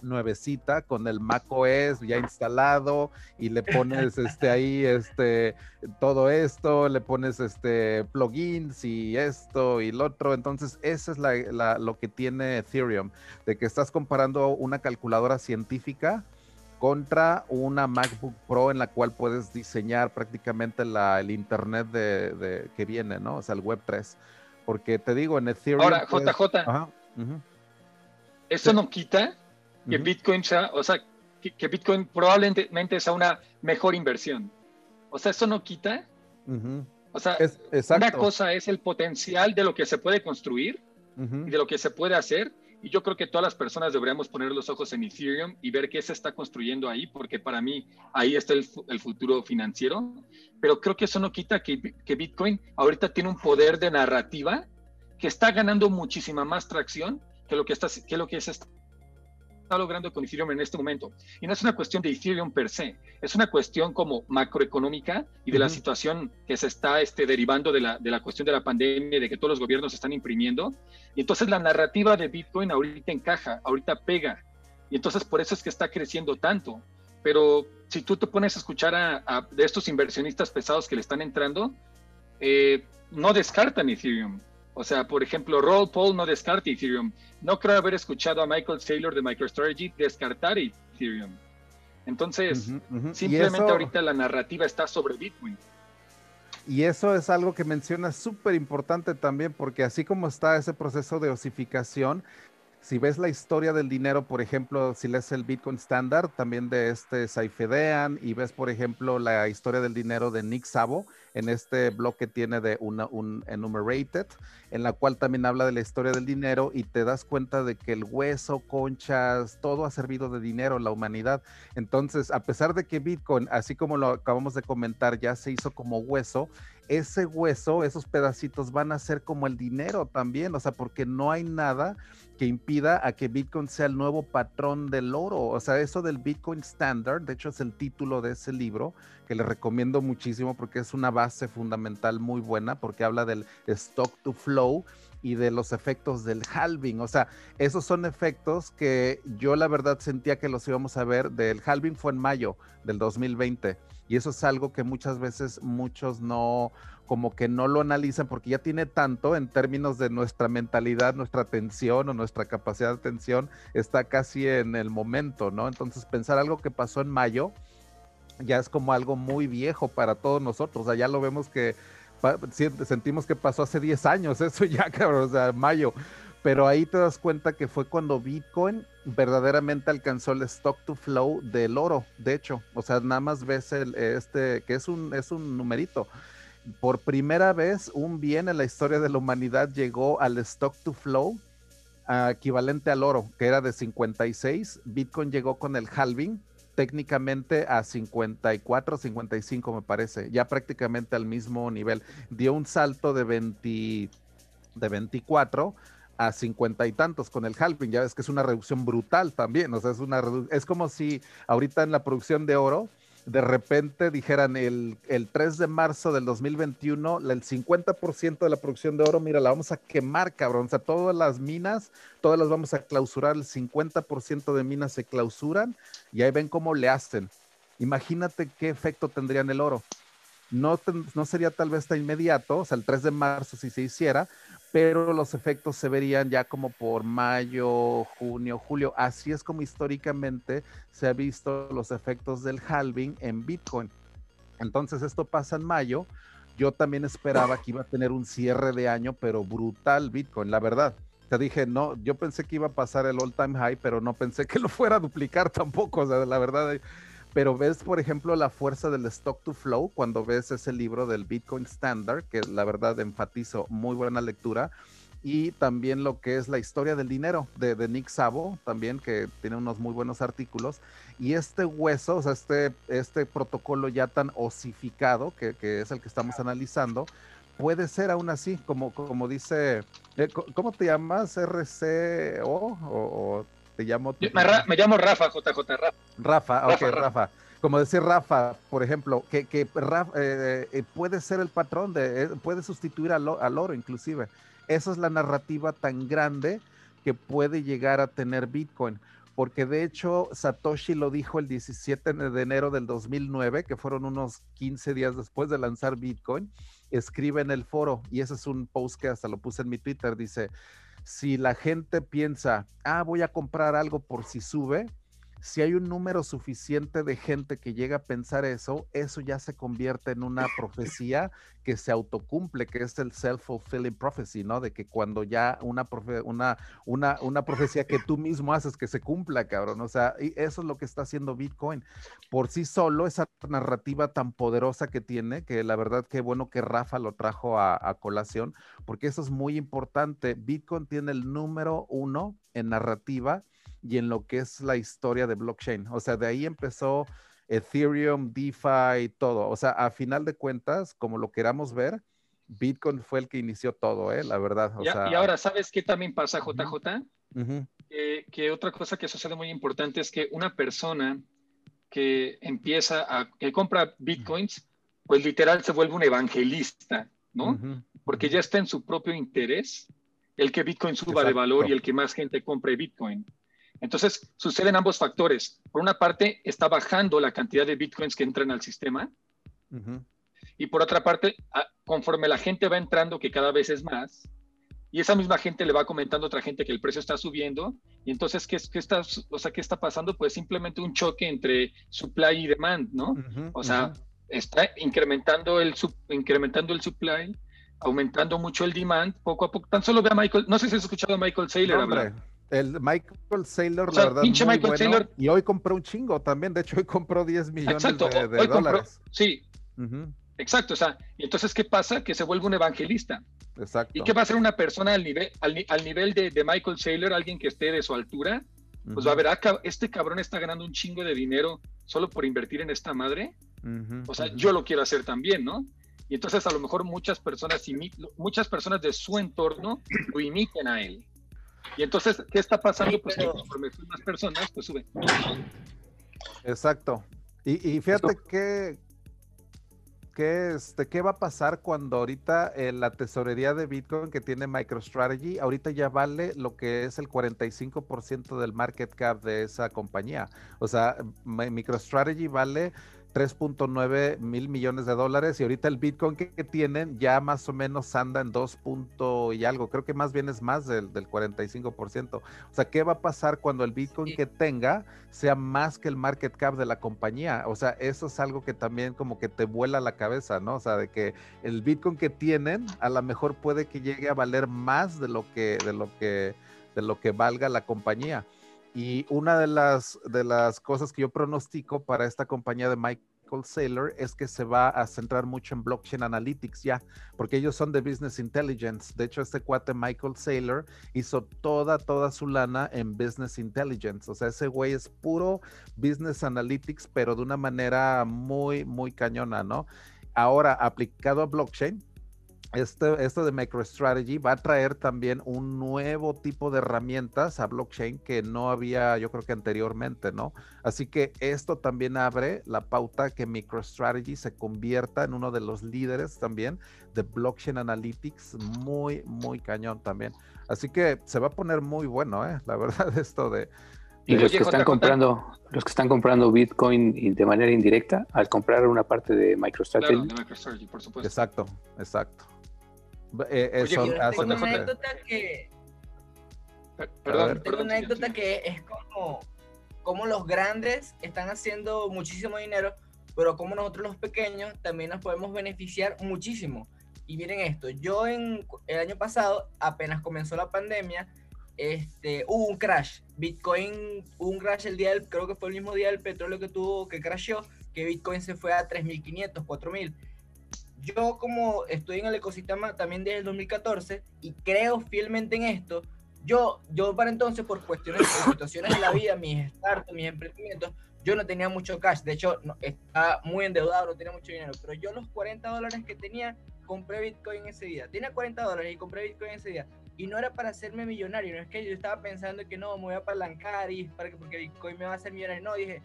nuevecita con el macOS ya instalado, y le pones este ahí este todo esto, le pones este plugins y esto y lo otro. Entonces esa es la, la, lo que tiene Ethereum, de que estás comparando una calculadora científica contra una MacBook Pro en la cual puedes diseñar prácticamente la, el internet de, de, que viene, ¿no? O sea, el web tres, porque te digo, en Ethereum... Ahora, pues, J J, ajá, uh-huh. Eso sí. No quita que Bitcoin sea, o sea, que, que Bitcoin probablemente sea una mejor inversión. O sea, eso no quita. Uh-huh. O sea, es, una cosa es el potencial de lo que se puede construir, uh-huh, y de lo que se puede hacer. Y yo creo que todas las personas deberíamos poner los ojos en Ethereum y ver qué se está construyendo ahí, porque para mí ahí está el, el futuro financiero. Pero creo que eso no quita que, que Bitcoin ahorita tiene un poder de narrativa que está ganando muchísima más tracción que lo que, está, que, lo que se está está logrando con Ethereum en este momento. Y no es una cuestión de Ethereum per se, es una cuestión como macroeconómica y de, uh-huh, la situación que se está este, derivando de la, de la cuestión de la pandemia, de que todos los gobiernos están imprimiendo. Y entonces la narrativa de Bitcoin ahorita encaja, ahorita pega. Y entonces por eso es que está creciendo tanto. Pero si tú te pones a escuchar a, a de estos inversionistas pesados que le están entrando, eh, no descartan Ethereum. O sea, por ejemplo, Roll Paul no descarta Ethereum. No creo haber escuchado a Michael Saylor de MicroStrategy descartar Ethereum. Entonces, uh-huh, uh-huh. simplemente eso, ahorita la narrativa está sobre Bitcoin. Y eso es algo que mencionas súper importante también, porque así como está ese proceso de osificación, si ves la historia del dinero, por ejemplo, si lees el Bitcoin Standard, también de este Saifedean, y ves, por ejemplo, la historia del dinero de Nick Szabo, en este blog que tiene de una, un Enumerated, en la cual también habla de la historia del dinero, y te das cuenta de que el hueso, conchas, todo ha servido de dinero en la humanidad. Entonces, a pesar de que Bitcoin, así como lo acabamos de comentar, ya se hizo como hueso, ese hueso, esos pedacitos van a ser como el dinero también, o sea, porque no hay nada que impida a que Bitcoin sea el nuevo patrón del oro. O sea, eso del Bitcoin Standard, de hecho es el título de ese libro, que les recomiendo muchísimo porque es una base fundamental muy buena, porque habla del Stock to Flow y de los efectos del halving. O sea, esos son efectos que yo la verdad sentía que los íbamos a ver. Del halving fue en mayo del dos mil veinte, y eso es algo que muchas veces muchos no, como que no lo analizan, porque ya tiene tanto en términos de nuestra mentalidad, nuestra atención o nuestra capacidad de atención está casi en el momento, ¿no? Entonces pensar algo que pasó en mayo ya es como algo muy viejo para todos nosotros. O sea, ya lo vemos que sentimos que pasó hace diez años, eso ya, cabrón, o sea, mayo. Pero ahí te das cuenta que fue cuando Bitcoin verdaderamente alcanzó el stock to flow del oro, de hecho. O sea, nada más ves el, este, que es un, es un numerito. Por primera vez, un bien en la historia de la humanidad llegó al stock to flow uh, equivalente al oro, que era de cincuenta y seis. Bitcoin llegó con el halving técnicamente a cincuenta y cuatro, cincuenta y cinco, me parece, ya prácticamente al mismo nivel. Dio un salto de veinte, de veinticuatro a cincuenta y tantos con el halving. Ya ves que es una reducción brutal también. O sea, es una es como si ahorita en la producción de oro de repente dijeran el, el tres de marzo del dos mil veintiuno, el cincuenta por ciento de la producción de oro, mira, la vamos a quemar, cabrón. O sea, todas las minas, todas las vamos a clausurar, el cincuenta por ciento de minas se clausuran, y ahí ven cómo le hacen. Imagínate qué efecto tendrían el oro. No, ten, no sería tal vez tan inmediato, o sea, el tres de marzo si se hiciera, pero los efectos se verían ya como por mayo, junio, julio. Así es como históricamente se han visto los efectos del halving en Bitcoin. Entonces esto pasa en mayo. Yo también esperaba que iba a tener un cierre de año, pero brutal Bitcoin, la verdad. Te dije, no, yo pensé que iba a pasar el all time high, pero no pensé que lo fuera a duplicar tampoco, o sea, la verdad. Pero ves, por ejemplo, la fuerza del stock to flow cuando ves ese libro del Bitcoin Standard, que la verdad enfatizo, muy buena lectura. y también lo que es la historia del dinero de, de Nick Szabo, también, que tiene unos muy buenos artículos. Y este hueso, o sea, este, este protocolo ya tan osificado, que, que es el que estamos analizando, puede ser aún así, como, como dice, ¿cómo te llamas? ¿R C O? ¿O, o te llamo? Me, me llamo Rafa, J J. Rafa, Rafa, ok, Rafa. Rafa. Como decir Rafa, por ejemplo, que, que Rafa, eh, eh, puede ser el patrón, de, eh, puede sustituir al, al oro inclusive. Esa es la narrativa tan grande que puede llegar a tener Bitcoin. Porque de hecho Satoshi lo dijo el diecisiete de enero del dos mil nueve, que fueron unos quince días después de lanzar Bitcoin. Escribe en el foro, y ese es un post que hasta lo puse en mi Twitter, dice, si la gente piensa, ah, voy a comprar algo por si sube, si hay un número suficiente de gente que llega a pensar eso, eso ya se convierte en una profecía que se autocumple, que es el self-fulfilling prophecy, ¿no? De que cuando ya una, profe una, una, una profecía que tú mismo haces que se cumpla, cabrón. O sea, y eso es lo que está haciendo Bitcoin. Por sí solo, esa narrativa tan poderosa que tiene, que la verdad que bueno que Rafa lo trajo a, a colación, porque eso es muy importante. Bitcoin tiene el número uno en narrativa y en lo que es la historia de blockchain. O sea, de ahí empezó Ethereum, DeFi, todo. O sea, a final de cuentas, como lo queramos ver, Bitcoin fue el que inició todo, ¿eh? La verdad. O y, sea... y ahora, ¿sabes qué también pasa, J J? Uh-huh. eh, que otra cosa que sucede muy importante es que una persona que empieza a, que compra Bitcoins, pues literal se vuelve un evangelista, ¿no? Uh-huh. Porque ya está en su propio interés el que Bitcoin suba Exacto. de valor y el que más gente compre Bitcoin. Entonces, suceden ambos factores. Por una parte, está bajando la cantidad de bitcoins que entran al sistema. Uh-huh. Y por otra parte, a, conforme la gente va entrando, que cada vez es más, y esa misma gente le va comentando a otra gente que el precio está subiendo. Y entonces, ¿qué, qué, está, o sea, ¿qué está pasando? Pues simplemente un choque entre supply y demand, ¿no? Uh-huh, o sea, uh-huh. está incrementando el, sub, incrementando el supply, aumentando mucho el demand, poco a poco. Tan solo ve a Michael, no sé si has escuchado a Michael Saylor no, hablar. El Michael Saylor, o sea, la verdad, pinche muy Michael bueno. Saylor. Y hoy compró un chingo también. De hecho, hoy compró diez millones exacto, de, de hoy dólares. Compró, sí, uh-huh. exacto. O sea, y entonces, ¿qué pasa? Que se vuelve un evangelista. Exacto. ¿Y qué va a hacer una persona al nivel, al, al nivel de, de Michael Saylor, alguien que esté de su altura? Pues uh-huh. va a ver, acá, este cabrón está ganando un chingo de dinero solo por invertir en esta madre. Uh-huh, o sea, uh-huh. yo lo quiero hacer también, ¿no? Y entonces, a lo mejor muchas personas, muchas personas de su entorno lo imitan a él. Y entonces, ¿qué está pasando? Pues que conforme son más personas, pues suben. Exacto. Y, y fíjate que, que este, ¿qué va a pasar cuando ahorita eh, la tesorería de Bitcoin que tiene MicroStrategy, ahorita ya vale lo que es el cuarenta y cinco por ciento del market cap de esa compañía? O sea, MicroStrategy vale tres punto nueve mil millones de dólares y ahorita el Bitcoin que, que tienen ya más o menos anda en dos punto y algo, creo que más bien es más del, del cuarenta y cinco por ciento. O sea, ¿qué va a pasar cuando el Bitcoin que tenga sea más que el market cap de la compañía? O sea, eso es algo que también como que te vuela la cabeza, ¿no? O sea, de que el Bitcoin que tienen a lo mejor puede que llegue a valer más de lo que, de lo que, de lo que valga la compañía. Y una de las, de las cosas que yo pronostico para esta compañía de Michael Saylor es que se va a centrar mucho en blockchain analytics ya, porque ellos son de business intelligence. De hecho, este cuate Michael Saylor hizo toda, toda su lana en business intelligence. O sea, ese güey es puro business analytics, pero de una manera muy, muy cañona, ¿no? Ahora, aplicado a blockchain, Este, esto de MicroStrategy va a traer también un nuevo tipo de herramientas a blockchain que no había, yo creo que anteriormente, ¿no? Así que esto también abre la pauta que MicroStrategy se convierta en uno de los líderes también de blockchain analytics, muy, muy cañón también. Así que se va a poner muy bueno, ¿eh? La verdad, esto de... Y los que están comprando, los que están comprando Bitcoin de manera indirecta al comprar una parte de MicroStrategy. Claro, de MicroStrategy, por supuesto. Exacto, exacto. Eh, eso Oye, hace tengo una anécdota que perdón, tengo perdón, una anécdota sí, sí. que es como, como los grandes están haciendo muchísimo dinero, pero como nosotros los pequeños también nos podemos beneficiar muchísimo. Y miren esto, yo en el año pasado, apenas comenzó la pandemia, este, hubo un crash. Bitcoin hubo un crash el día del, creo que fue el mismo día del petróleo que tuvo, que crasheó, que Bitcoin se fue a tres mil quinientos, cuatro mil. yo como estoy en el ecosistema también desde el dos mil catorce y creo fielmente en esto, yo, yo para entonces por cuestiones, por situaciones de la vida, mis startups, mis emprendimientos, yo no tenía mucho cash, de hecho no, estaba muy endeudado, no tenía mucho dinero, pero yo los cuarenta dólares que tenía, compré Bitcoin ese día, tenía cuarenta dólares y compré Bitcoin ese día, y no era para hacerme millonario, no es que yo estaba pensando que no, me voy a apalancar y para que, porque Bitcoin me va a hacer millonario, no, dije,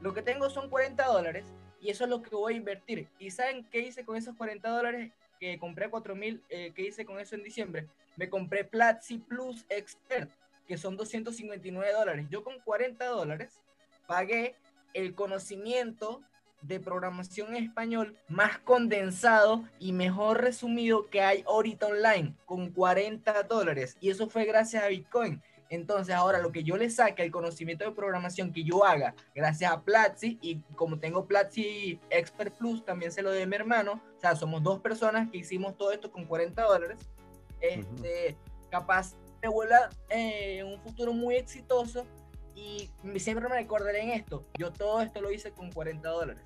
lo que tengo son cuarenta dólares y eso es lo que voy a invertir, y ¿saben qué hice con esos cuarenta dólares? Que compré cuatro mil, eh, ¿qué hice con eso en diciembre? Me compré Platzi Plus Expert, que son doscientos cincuenta y nueve dólares, yo con cuarenta dólares pagué el conocimiento de programación en español más condensado y mejor resumido que hay ahorita online, con cuarenta dólares, y eso fue gracias a Bitcoin. Entonces ahora lo que yo le saque al conocimiento de programación que yo haga, gracias a Platzi, y como tengo Platzi Expert Plus, también se lo doy a mi hermano, o sea, somos dos personas que hicimos todo esto con cuarenta dólares, este, uh-huh. capaz de volar eh, en un futuro muy exitoso. Y siempre me recordaré en esto, yo todo esto lo hice con cuarenta dólares.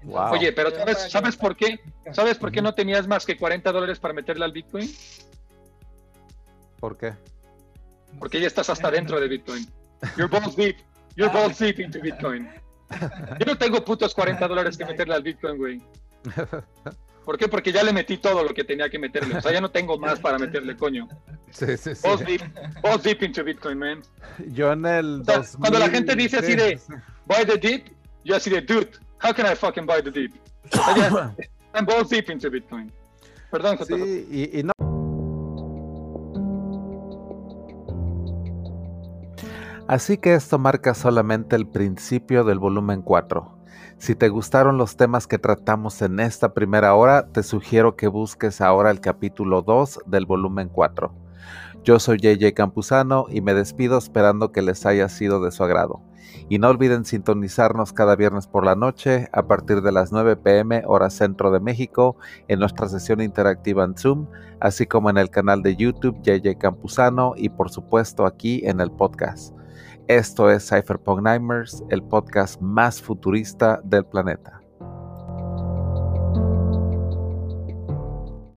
Entonces, wow. Oye, pero ¿sabes, ¿sabes por qué? ¿Sabes por qué no tenías más que cuarenta dólares para meterle al Bitcoin? ¿Por qué? Porque ya estás hasta dentro de Bitcoin. You're balls deep. You're balls deep into Bitcoin. Yo no tengo putos cuarenta dólares que meterle al Bitcoin, güey. ¿Por qué? Porque ya le metí todo lo que tenía que meterle. O sea, ya no tengo más para meterle, coño. Sí, sí, sí. Balls deep, balls deep into Bitcoin, man. Yo en el... O sea, dos mil... Cuando la gente dice así de, buy the deep, yo así de, dude, how can I fucking buy the deep? O sea, I'm balls deep into Bitcoin. Perdón, Jota. Sí, y, y no... Así que esto marca solamente el principio del volumen cuatro. Si te gustaron los temas que tratamos en esta primera hora, te sugiero que busques ahora el capítulo dos del volumen cuatro. Yo soy J J Campuzano y me despido esperando que les haya sido de su agrado. Y no olviden sintonizarnos cada viernes por la noche a partir de las nueve p m hora centro de México en nuestra sesión interactiva en Zoom, así como en el canal de YouTube J J Campuzano y por supuesto aquí en el podcast. Esto es Cypherpunk Nightmares, el podcast más futurista del planeta.